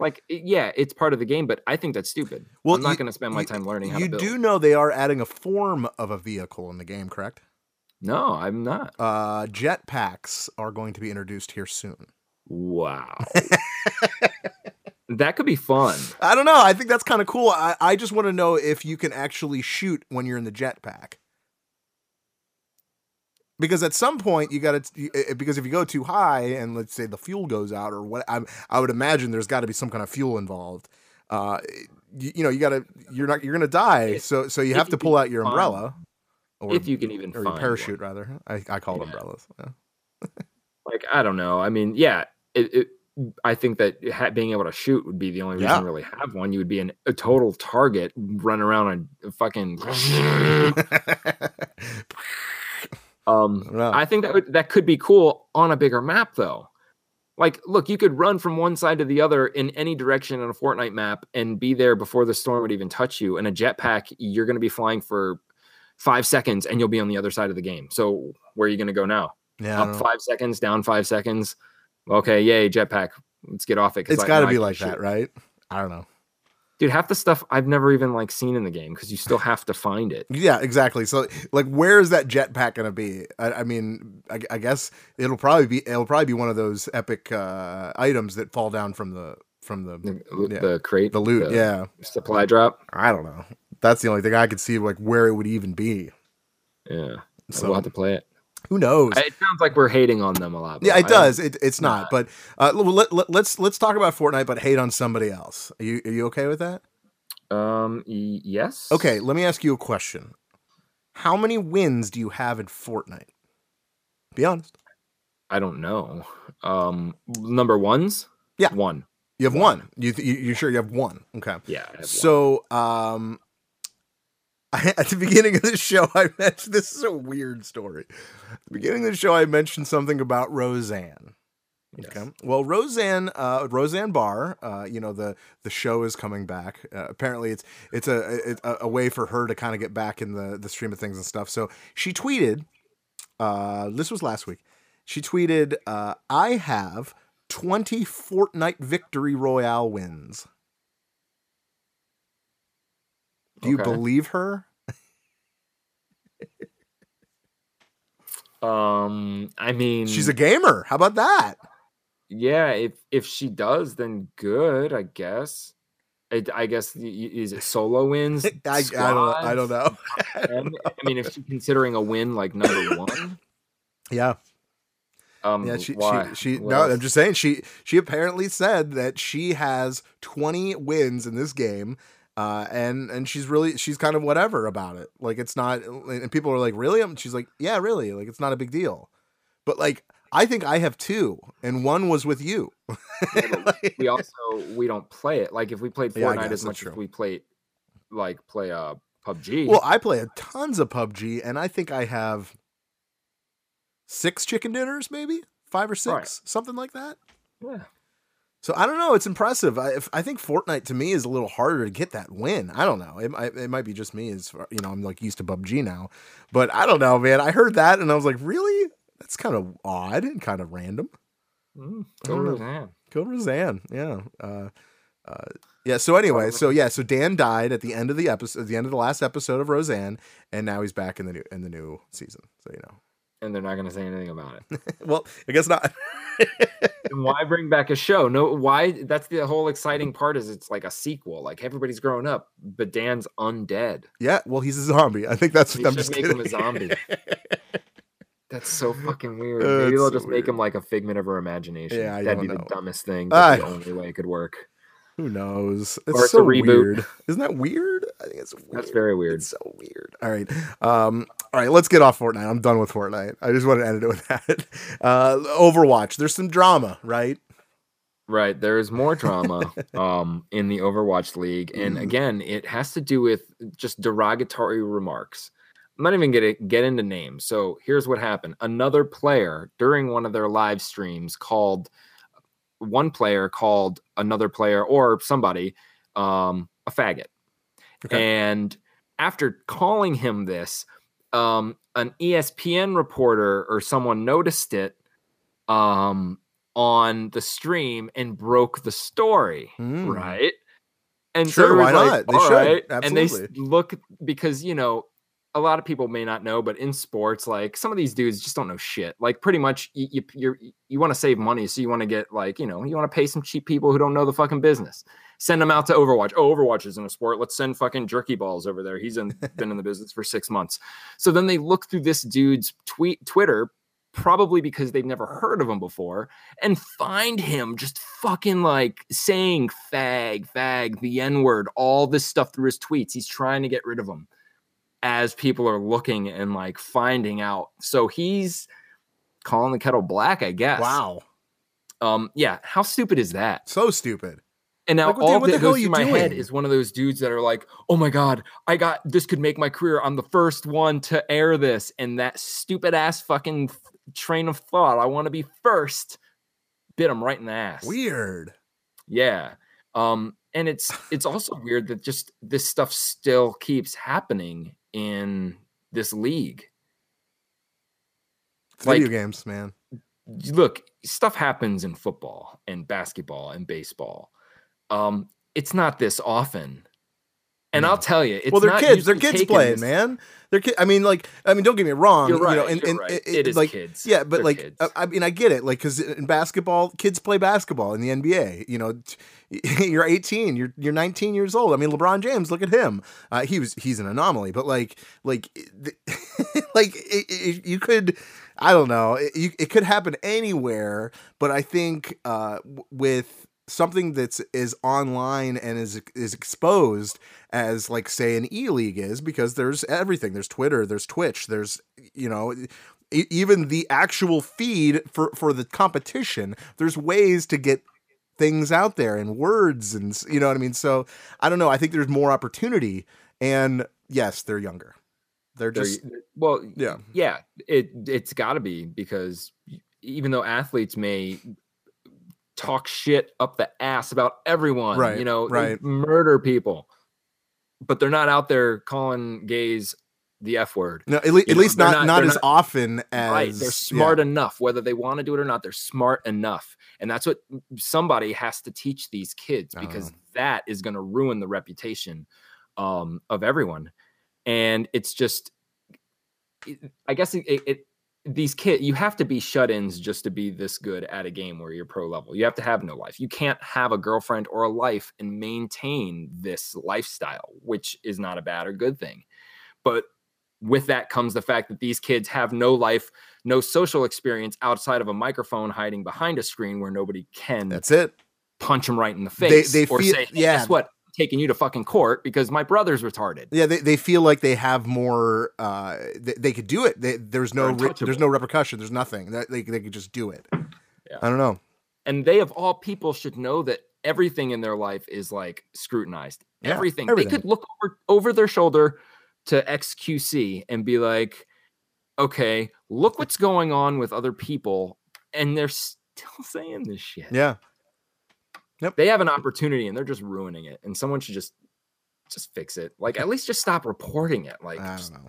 Like, yeah, it's part of the game, but I think that's stupid. Well, I'm not going to spend my time learning how to build. You do know they are adding a form of a vehicle in the game, correct? No, I'm not. Jetpacks are going to be introduced here soon. Wow. That could be fun. I don't know. I think that's kind of cool. I just want to know if you can actually shoot when you're in the jetpack. Because at some point you got to, because if you go too high and let's say the fuel goes out or what, I would imagine there's got to be some kind of fuel involved. You're going to die. So you have to pull out your umbrella, or if you can even or your parachute rather. I call it umbrellas. Yeah. Like, I don't know. I mean, yeah, I think that being able to shoot would be the only reason to really have one. You would be a total target, run around and fucking. I think that could be cool on a bigger map, though. Like, look, you could run from one side to the other in any direction on a Fortnite map and be there before the storm would even touch you. In a jetpack, you're going to be flying for 5 seconds and you'll be on the other side of the game. So where are you going to go now? Yeah, up 5 seconds, down 5 seconds. Okay, yay, jetpack. Let's get off it. It's got to be like that, right? I don't know. Dude, half the stuff I've never even like seen in the game because you still have to find it. Yeah, exactly. So, like, where is that jetpack gonna be? I mean, I guess it'll probably be one of those epic items that fall down from the crate, the loot, supply drop. I don't know. That's the only thing I could see like where it would even be. Yeah, so we'll have to play it. Who knows? It sounds like we're hating on them a lot. Yeah, it does. It's not. But let's talk about Fortnite, but hate on somebody else. Are you okay with that? Yes. Okay. Let me ask you a question. How many wins do you have in Fortnite? Be honest. I don't know. Number ones. Yeah. One. You have one. You sure you have one? Okay. Yeah. I have one. At the beginning of this show, I mentioned, this is a weird story. At the beginning of the show, I mentioned something about Roseanne. Yes. Okay. Well, Roseanne Barr, the show is coming back. Apparently it's a way for her to kind of get back in the stream of things and stuff. So she tweeted, this was last week. She tweeted, I have 20 Fortnite Victory Royale wins. Do you believe her? I mean, she's a gamer. How about that? Yeah, if she does, then good, I guess. I guess is it solo wins? I don't know. I mean, if she's considering a win like number one. Yeah. I'm just saying she apparently said that she has 20 wins in this game. And she's kind of whatever about it. Like, it's not, and people are like, really? And she's like, yeah, really. Like, it's not a big deal. But like, I think I have two, and one was with you. Yeah, like, we don't play it. Like, if we played Fortnite as much as we play PUBG. Well, I play tons of PUBG, and I think I have 6 chicken dinners, maybe 5 or 6, something like that. Yeah. So I don't know. It's impressive. I think Fortnite to me is a little harder to get that win. I don't know. It might be just me. As far, I'm like used to PUBG now, but I don't know, man. I heard that and I was like, really? That's kind of odd and kind of random. Go Roseanne. Go Roseanne. Yeah. Yeah. So anyway, so Dan died at the end of the episode, at the end of the last episode of Roseanne, and now he's back in the new season. So And they're not going to say anything about it. Well, I guess not. And why bring back a show? No, why? That's the whole exciting part, is it's like a sequel. Like, everybody's grown up, but Dan's undead. Yeah, well, he's a zombie. I think that's what I'm just kidding. Make him a zombie. That's so fucking weird. Maybe they'll just make him like a figment of her imagination. Yeah, that'd be the dumbest thing. That's the only way it could work. Who knows? It's so weird. Isn't that weird? I think it's weird. That's very weird. It's so weird. All right. All right, let's get off Fortnite. I'm done with Fortnite. I just want to end it with that. Overwatch. There's some drama, right? Right. There is more drama in the Overwatch League. And again, it has to do with just derogatory remarks. I'm not even going to get into names. So here's what happened. Another player during one of their live streams called another player or somebody a faggot. Okay. And after calling him this, an ESPN reporter or someone noticed it on the stream and broke the story, right? And sure, so why not? They should. Right. Absolutely. And they look, because, you know, a lot of people may not know, but in sports, like, some of these dudes just don't know shit. Like, pretty much you want to save money. So you want to get, like, you know, you want to pay some cheap people who don't know the fucking business. Send them out to Overwatch. Oh, Overwatch isn't a sport. Let's send fucking Jerky Balls over there. He's been in the business for 6 months. So then they look through this dude's Twitter, probably because they've never heard of him before, and find him just fucking, like, saying fag, the N-word, all this stuff through his tweets. He's trying to get rid of him as people are looking and, like, finding out. So he's calling the kettle black, I guess. Wow. Yeah. How stupid is that? So stupid. And now, like, all that goes through my head is one of those dudes that are like, oh my God, this could make my career. I'm the first one to air this. And that stupid ass fucking train of thought, I want to be first, bit him right in the ass. Weird. Yeah. And it's also weird that just this stuff still keeps happening in this league. It's like, video games, man. Look, stuff happens in football and basketball and baseball. It's not this often. And no. I'll tell you, it's not kids. They're kids playing, this... man. They're kids. I mean, don't get me wrong. You're right. You know, and right. It is like kids. Yeah, but they're like, kids. I mean, I get it. Like, because in basketball, kids play basketball in the NBA. You know, you're 18, you're 19 years old. I mean, LeBron James, look at him. He's an anomaly. But like you could. I don't know. It could happen anywhere. But I think with something that's is online and is exposed as, like, say, an e-league is, because there's everything. There's Twitter, there's Twitch, there's, you know, even the actual feed for the competition. There's ways to get things out there and words, and you know what I mean? So I don't know. I think there's more opportunity, and yes, they're younger. They're just, well, yeah. Yeah. It's gotta be, because even though athletes may talk shit up the ass about everyone, right, you know, right, murder people, but they're not out there calling gays the F word. No, at least not as often as, right, they're smart enough, whether they want to do it or not, they're smart enough. And that's what somebody has to teach these kids, because that is going to ruin the reputation of everyone. And it's just, I guess these kids, you have to be shut-ins just to be this good at a game where you're pro level. You have to have no life. You can't have a girlfriend or a life and maintain this lifestyle, which is not a bad or good thing. But with that comes the fact that these kids have no life, no social experience outside of a microphone hiding behind a screen where nobody can punch them right in the face. They or feel, say, hey, guess what? Taking you to fucking court because my brother's retarded. Yeah, they feel like they have more. They could do it. There's no repercussion. There's nothing. They could just do it. Yeah. I don't know. And they, of all people, should know that everything in their life is, like, scrutinized. Yeah, everything. They could look over their shoulder to XQC and be like, okay, look what's going on with other people, and they're still saying this shit. Yeah. Yep. They have an opportunity and they're just ruining it. And someone should just fix it. Like, at least just stop reporting it. Like, I don't know.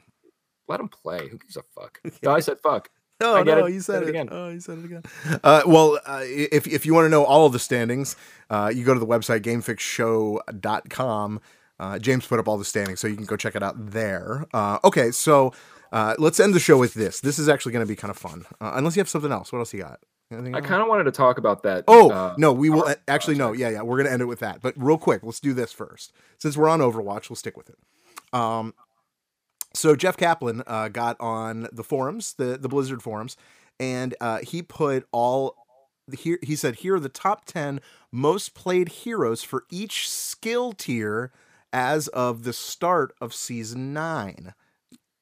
Let them play. Who gives a fuck? No, I said fuck. You said it again. Well, if you want to know all of the standings, you go to the website gamefixshow.com. James put up all the standings, so you can go check it out there. Okay, so let's end the show with this. This is actually going to be kind of fun. Unless you have something else. What else you got? I kind of wanted to talk about that. Oh, no, we will. Actually, no. Yeah. We're going to end it with that. But real quick, let's do this first. Since we're on Overwatch, we'll stick with it. So Jeff Kaplan got on the forums, the Blizzard forums, and he put he said, here are the top 10 most played heroes for each skill tier as of the start of Season 9.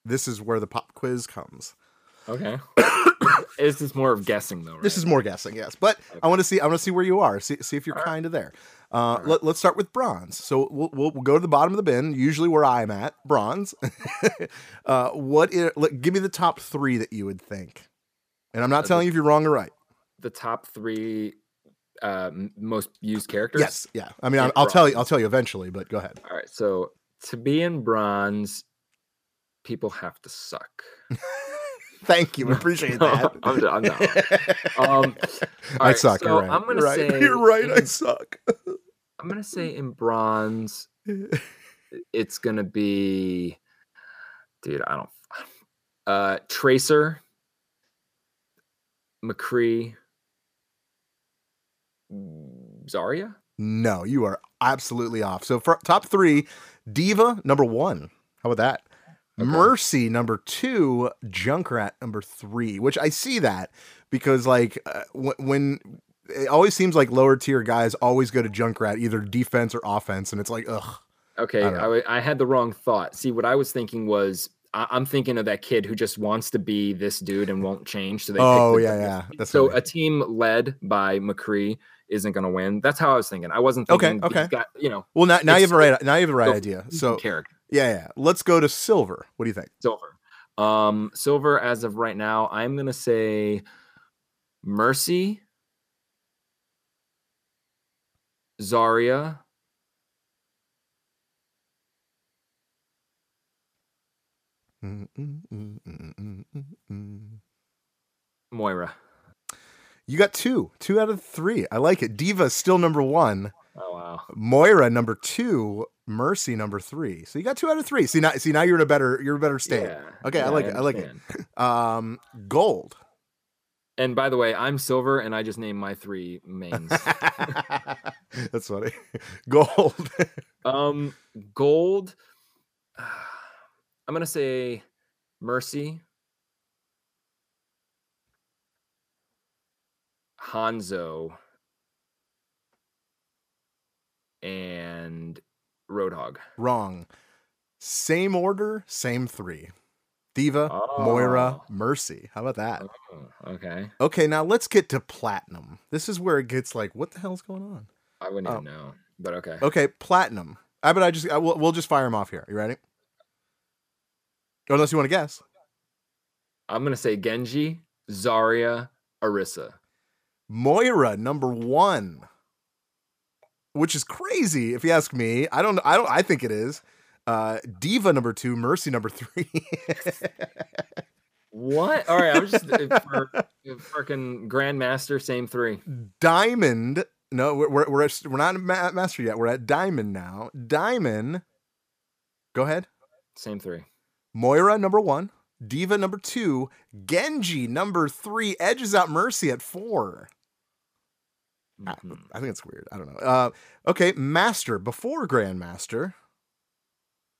This is where the pop quiz comes. Okay. This is more of guessing, though, right? This is more guessing, yes. But okay. I want to see where you are. See if you're kind of there. Right. Let's start with bronze. So we'll go to the bottom of the bin, usually where I'm at, bronze. Give me the top three that you would think. And I'm not telling you if you're wrong or right. The top three most used characters? Yes, yeah. I mean, I'll tell you eventually, but go ahead. All right, so to be in bronze, people have to suck. Thank you. Appreciate that. I'm not. I suck. So I'm going to say... You're right. I suck. I'm going to say in bronze, it's going to be... Dude, I don't... Tracer, McCree, Zarya? No, you are absolutely off. So for top three, D.Va, number one. How about that? Okay. Mercy, number two. Junkrat, number three, which I see that because, like, when it always seems like lower tier guys always go to Junkrat, either defense or offense, and it's like, ugh. Okay, I had the wrong thought. See, what I was thinking was... I'm thinking of that kid who just wants to be this dude and won't change. So they That's so funny. A team led by McCree isn't going to win. That's how I was thinking. I wasn't thinking. Okay. Got, you know. Well, now you have a right. Now you have a right idea. So character. Yeah. Let's go to silver. What do you think? Silver. As of right now, I'm going to say Mercy, Zarya. Moira. You got two out of three. I like it. D.Va still number one. Oh wow. Moira number two. Mercy number three. So you got two out of three. See now you're in a better state. Yeah. Okay, yeah, I like it. Gold. And by the way, I'm silver and I just named my three mains. That's funny. Gold. Gold. I'm going to say Mercy, Hanzo, and Roadhog. Wrong. Same order, same three. D.Va, Moira, Mercy. How about that? Oh, okay. Okay, now let's get to platinum. This is where it gets like, what the hell's going on? I wouldn't even know, but okay. Okay, platinum. We'll just fire them off here. You ready? Unless you want to guess. I'm going to say Genji, Zarya, Orisa. Moira, number one. Which is crazy, if you ask me. I don't. I think it is. D.Va, number two. Mercy, number three. What? All right, I was just... Freaking Grandmaster, same three. Diamond. No, we're not at Master yet. We're at Diamond now. Diamond. Go ahead. Same three. Moira, number one. D.Va, number two. Genji, number three. Edges out Mercy at four. Mm-hmm. I think it's weird. I don't know. Okay, Master before Grandmaster.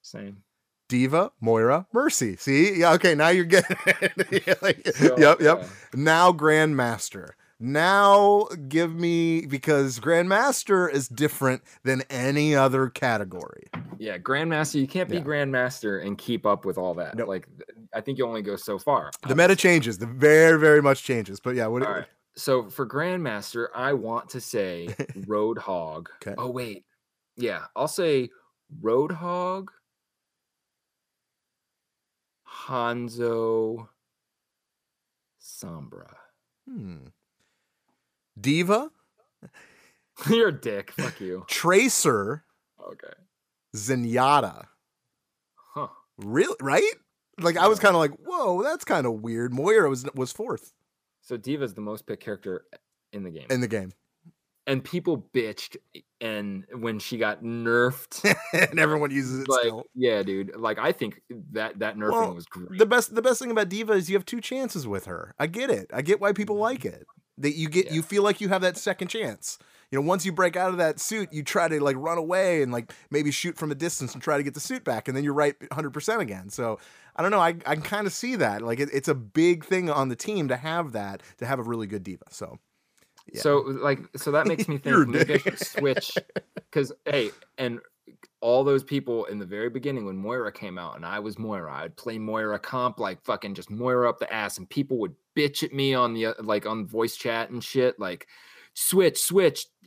Same. D.Va, Moira, Mercy. See? Yeah, okay, now you're getting it. You're like, so, yep. Yeah. Now Grandmaster. Now give me, because Grandmaster is different than any other category. Yeah, Grandmaster, you can't be Grandmaster and keep up with all that. Nope. Like, I think you only go so far. The meta changes. The very, very much changes. But yeah. All right. So for Grandmaster, I want to say Roadhog. Okay. Oh, wait. Yeah, I'll say Roadhog, Hanzo, Sombra. D.Va? You're a dick. Fuck you. Tracer. Okay. Zenyatta. Huh. Really? Right? Like, I was kind of like, whoa, that's kind of weird. Moira was fourth. So D.Va's the most picked character in the game. And people bitched and when she got nerfed. And everyone uses it still. Yeah, dude. Like, I think that nerfing was great. The best thing about D.Va is you have two chances with her. I get it. I get why people like it. That you get, you feel like you have that second chance. You know, once you break out of that suit, you try to like run away and like maybe shoot from a distance and try to get the suit back, and then you're right 100% again. So I don't know. I can kind of see that. Like it's a big thing on the team to have that, to have a really good D.Va. So, yeah. So that makes me think maybe I should switch because and all those people in the very beginning when Moira came out and I was Moira, I'd play Moira comp like fucking just Moira up the ass and people would bitch at me on the on voice chat and shit like switch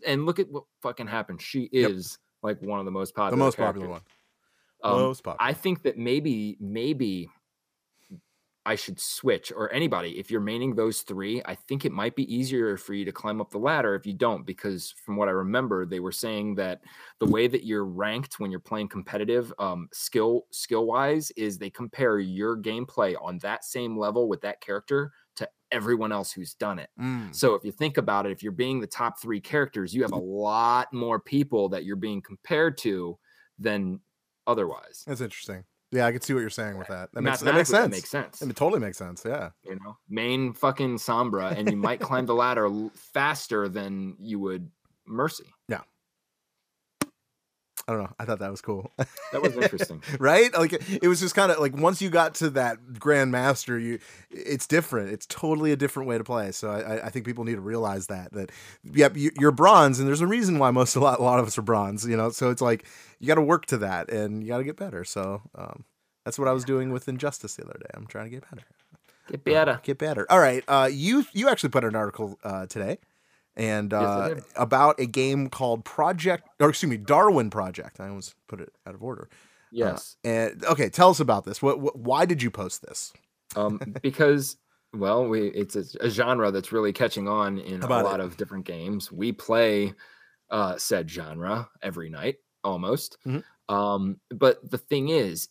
and look at what fucking happened. She is like one of the most popular. The most popular one. I think that maybe I should switch, or anybody, if you're maining those three, I think it might be easier for you to climb up the ladder if you don't, because from what I remember, they were saying that the way that you're ranked when you're playing competitive, skill wise, is they compare your gameplay on that same level with that character to everyone else who's done it. So if you think about it, if you're being the top three characters, you have a lot more people that you're being compared to than otherwise. That's interesting. Yeah, I can see what you're saying with that. That makes sense. It totally makes sense. Yeah. You know, main fucking Sombra, and you might climb the ladder faster than you would Mercy. Yeah. I don't know. I thought that was cool. That was interesting. Right? Like, it was just kind of like, once you got to that Grandmaster, it's different. It's totally a different way to play. So I think people need to realize that yep, you're bronze, and there's a reason why a lot of us are bronze, you know? So it's like, you got to work to that, and you got to get better. So that's what I was doing with Injustice the other day. I'm trying to get better. Get better. Get better. All right. You actually put an article today. And yes, about a game called Darwin Project. I almost put it out of order. Yes. Okay, tell us about this. Why did you post this? Because, well, it's a genre that's really catching on in a lot of different games. We play said genre every night, almost. Mm-hmm. But the thing is,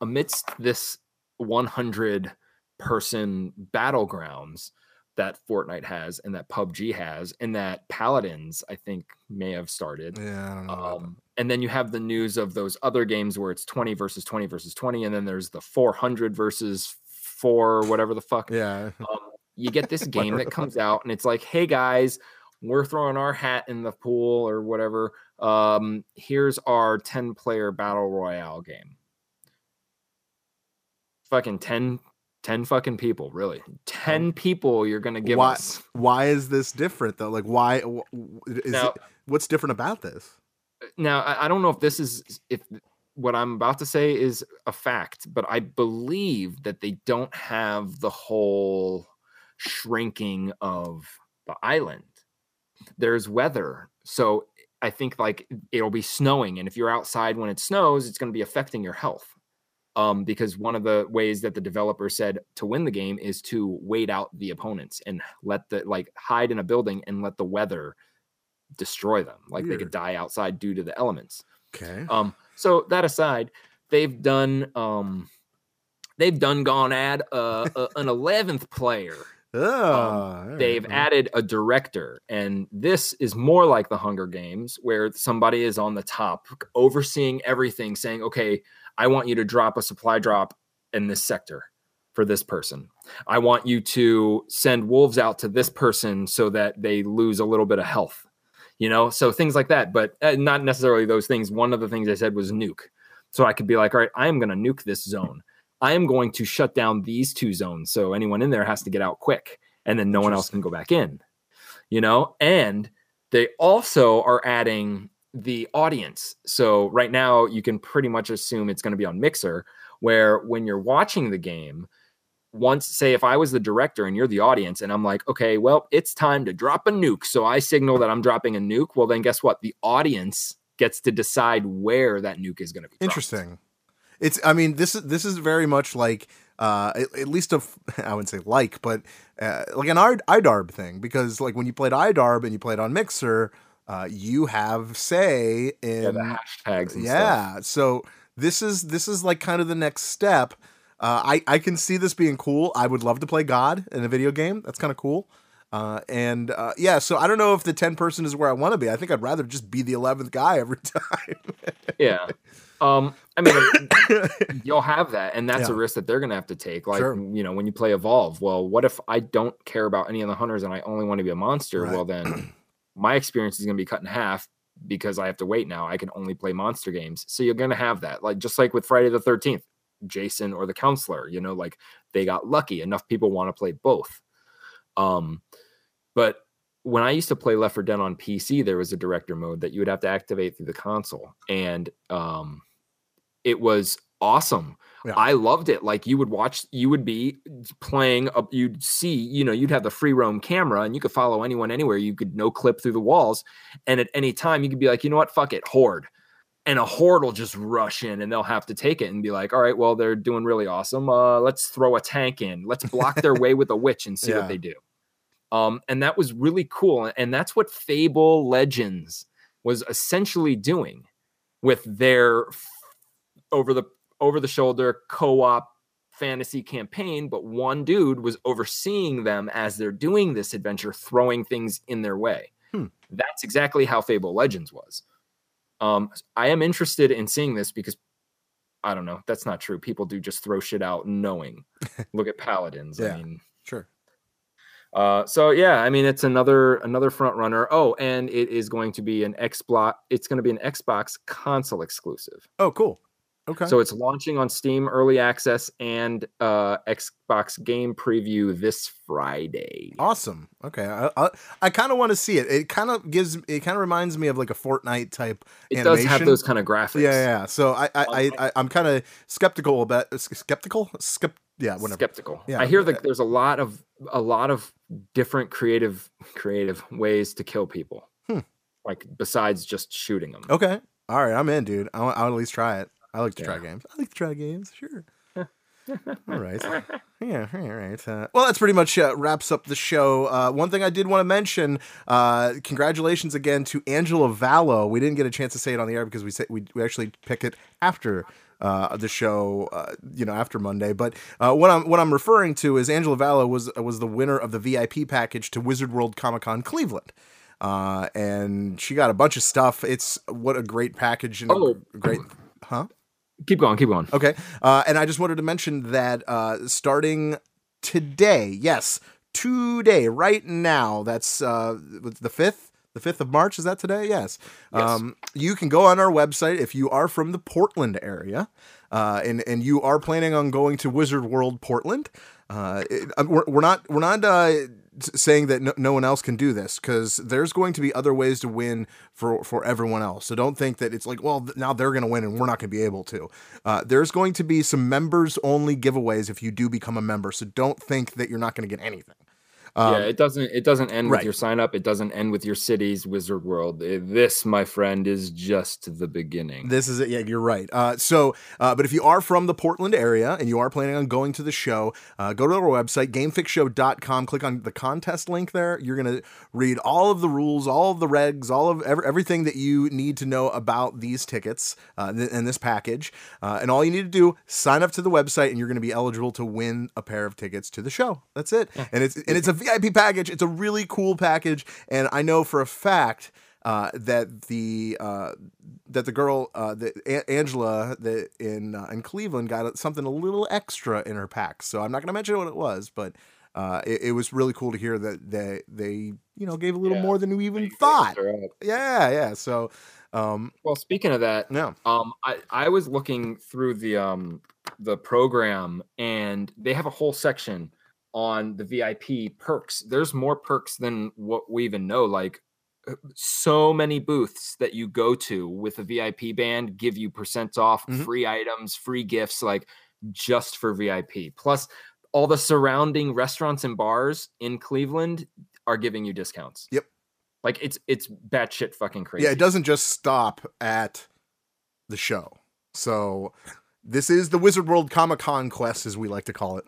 amidst this 100-person battlegrounds that Fortnite has, and that PUBG has, and that Paladins, I think, may have started. Yeah, I don't know about them. And then you have the news of those other games where it's 20 versus 20 versus 20, and then there's the 400 versus 4, whatever the fuck. Yeah. You get this game that comes out, and it's like, hey, guys, we're throwing our hat in the pool or whatever. Here's our 10-player battle royale game. Fucking 10 fucking people, really. 10 people you're going to give us. Why is this different, though? Like, why? What's different about this? Now, I don't know if this is... if what I'm about to say is a fact, but I believe that they don't have the whole shrinking of the island. There's weather. So I think, like, it'll be snowing. And if you're outside when it snows, it's going to be affecting your health. Because one of the ways that the developer said to win the game is to wait out the opponents and let hide in a building and let the weather destroy them. Like, Weird. They could die outside due to the elements. Okay. So that aside, they've gone add an 11th player. They've added a director, and this is more like the Hunger Games, where somebody is on the top overseeing everything, saying, okay, I want you to drop a supply drop in this sector for this person. I want you to send wolves out to this person so that they lose a little bit of health, you know? So things like that, but not necessarily those things. One of the things I said was nuke. So I could be like, all right, I am going to nuke this zone. I am going to shut down these two zones. So anyone in there has to get out quick, and then no one else can go back in, you know? And they also are adding the audience. So right now you can pretty much assume it's going to be on Mixer, where when you're watching the game, once, say, if I was the director and you're the audience, and I'm like, okay, well, it's time to drop a nuke. So I signal that I'm dropping a nuke. Well, then guess what? The audience gets to decide where that nuke is going to be. Interesting. Dropped. It's, I mean, this is very much like, at least I wouldn't say like, but like an IDARB thing, because like when you played IDARB and you played on Mixer, you have say in the hashtags and stuff. So this is like kind of the next step. I can see this being cool. I would love to play God in a video game. That's kind of cool. So I don't know if the 10 person is where I want to be. I think I'd rather just be the 11th guy every time. Yeah. I mean, you'll have that, and that's a risk that they're going to have to take. Like, you know, when you play Evolve, well, what if I don't care about any of the hunters and I only want to be a monster? Right. Well, then my experience is going to be cut in half because I have to wait now. I can only play monster games. So you're going to have that. Like, just like with Friday the 13th, Jason or the counselor, you know, like they got lucky. Enough people want to play both. But when I used to play Left 4 Dead on PC, there was a director mode that you would have to activate through the console. And it was awesome. Yeah. I loved it. Like, you would be playing, you'd see, you know, you'd have the free roam camera and you could follow anyone anywhere. You could no clip through the walls. And at any time you could be like, you know what? Fuck it. Horde. and a horde will just rush in and they'll have to take it and be like, all right, well, they're doing really awesome. Let's throw a tank in. Let's block their way with a witch and see what they do. And that was really cool. And that's what Fable Legends was essentially doing with their over the shoulder co-op fantasy campaign. But one dude was overseeing them as they're doing this adventure, throwing things in their way. That's exactly how Fable Legends was. I am interested in seeing this because, I don't know, that's not true. People do just throw shit out knowing. Look at Paladins. Yeah, I mean, sure. So yeah, I mean, it's another front runner. Oh, and it is going to be an Xbox. It's going to be an Xbox console exclusive. Oh, cool. Okay. So it's launching on Steam Early Access and Xbox Game Preview this Friday. Awesome. Okay. I kind of want to see it. It kind of reminds me of like a Fortnite type animation. It does have those kind of graphics. Yeah. So I'm kind of skeptical about skeptical. Yeah. I hear that there's a lot of different creative ways to kill people. Like besides just shooting them. Okay. All right, I'm in, dude. I'll at least try it. I like to try games. Sure. All right. Yeah. All right. Well, that's pretty much wraps up the show. One thing I did want to mention, congratulations again to Angela Vallow. We didn't get a chance to say it on the air because we actually picked it after the show, after Monday. But what I'm referring to is Angela Vallow was the winner of the VIP package to Wizard World Comic-Con Cleveland. And she got a bunch of stuff. It's what a great package and great. Huh? Keep going. Okay. And I just wanted to mention that starting today, today, right now, that's the 5th of March. Is that today? Yes. You can go on our website if you are from the Portland area and you are planning on going to Wizard World Portland. We're not saying that no one else can do this, because there's going to be other ways to win for everyone else. So don't think that it's like, well, now they're going to win and we're not going to be able to. There's going to be some members only giveaways if you do become a member. So don't think that you're not going to get anything. It doesn't end with your sign up. It doesn't end with your city's Wizard World. This, my friend, is just the beginning. This is it. Yeah, you're right. But if you are from the Portland area and you are planning on going to the show, go to our website, gamefixshow.com, click on the contest link there. You're going to read all of the rules, all of the regs, all of everything that you need to know about these tickets and this package. And all you need to do, sign up to the website, and you're going to be eligible to win a pair of tickets to the show. That's it. Yeah. And it's a VIP package. It's a really cool package, and I know for a fact that the girl, Angela, in Cleveland, got something a little extra in her pack. So I'm not going to mention what it was, but it was really cool to hear that they gave a little more than we even thought. Right. Yeah. So, well, speaking of that, I was looking through the program, and they have a whole section on the VIP perks. There's more perks than what we even know. Like, so many booths that you go to with a VIP band give you percent off, free items, free gifts, like just for VIP. Plus, all the surrounding restaurants and bars in Cleveland are giving you discounts. Yep. Like, it's batshit fucking crazy. Yeah, it doesn't just stop at the show. So this is the Wizard World Comic-Con quest, as we like to call it.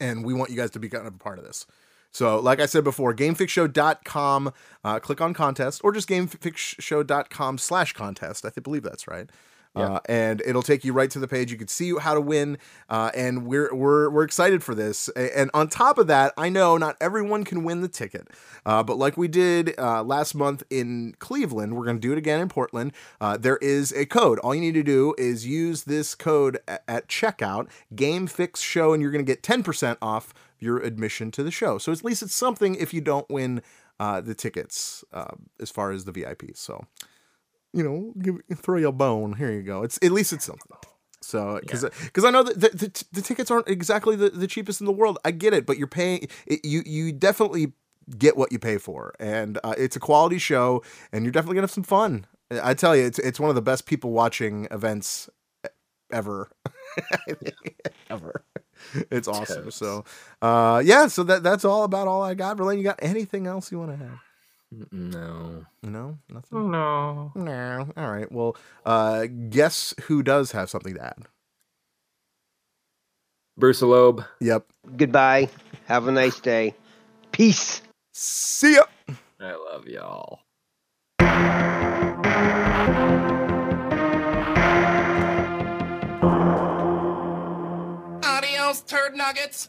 And we want you guys to be kind of a part of this. So, like I said before, gamefixshow.com, click on contest, or just gamefixshow.com/contest. I believe that's right. Yeah. And it'll take you right to the page. You can see how to win. And we're excited for this. And on top of that, I know not everyone can win the ticket. But like we did last month in Cleveland, we're going to do it again in Portland. There is a code. All you need to do is use this code at checkout, GameFixShow, and you're going to get 10% off your admission to the show. So at least it's something if you don't win the tickets as far as the VIP. So, throw your bone. Here you go. It's at least it's something. So, because I know that the tickets aren't exactly the cheapest in the world. I get it, but you're paying. You definitely get what you pay for, and it's a quality show, and you're definitely gonna have some fun. I tell you, it's one of the best people watching events ever. Ever. It's awesome. So, so that's all I got. Verlaine, you got anything else you want to have? No. No? Nothing? No. No. All right. Well, guess who does have something to add? Bruce Loeb. Yep. Goodbye. Have a nice day. Peace. See ya. I love y'all. Adios, turd nuggets.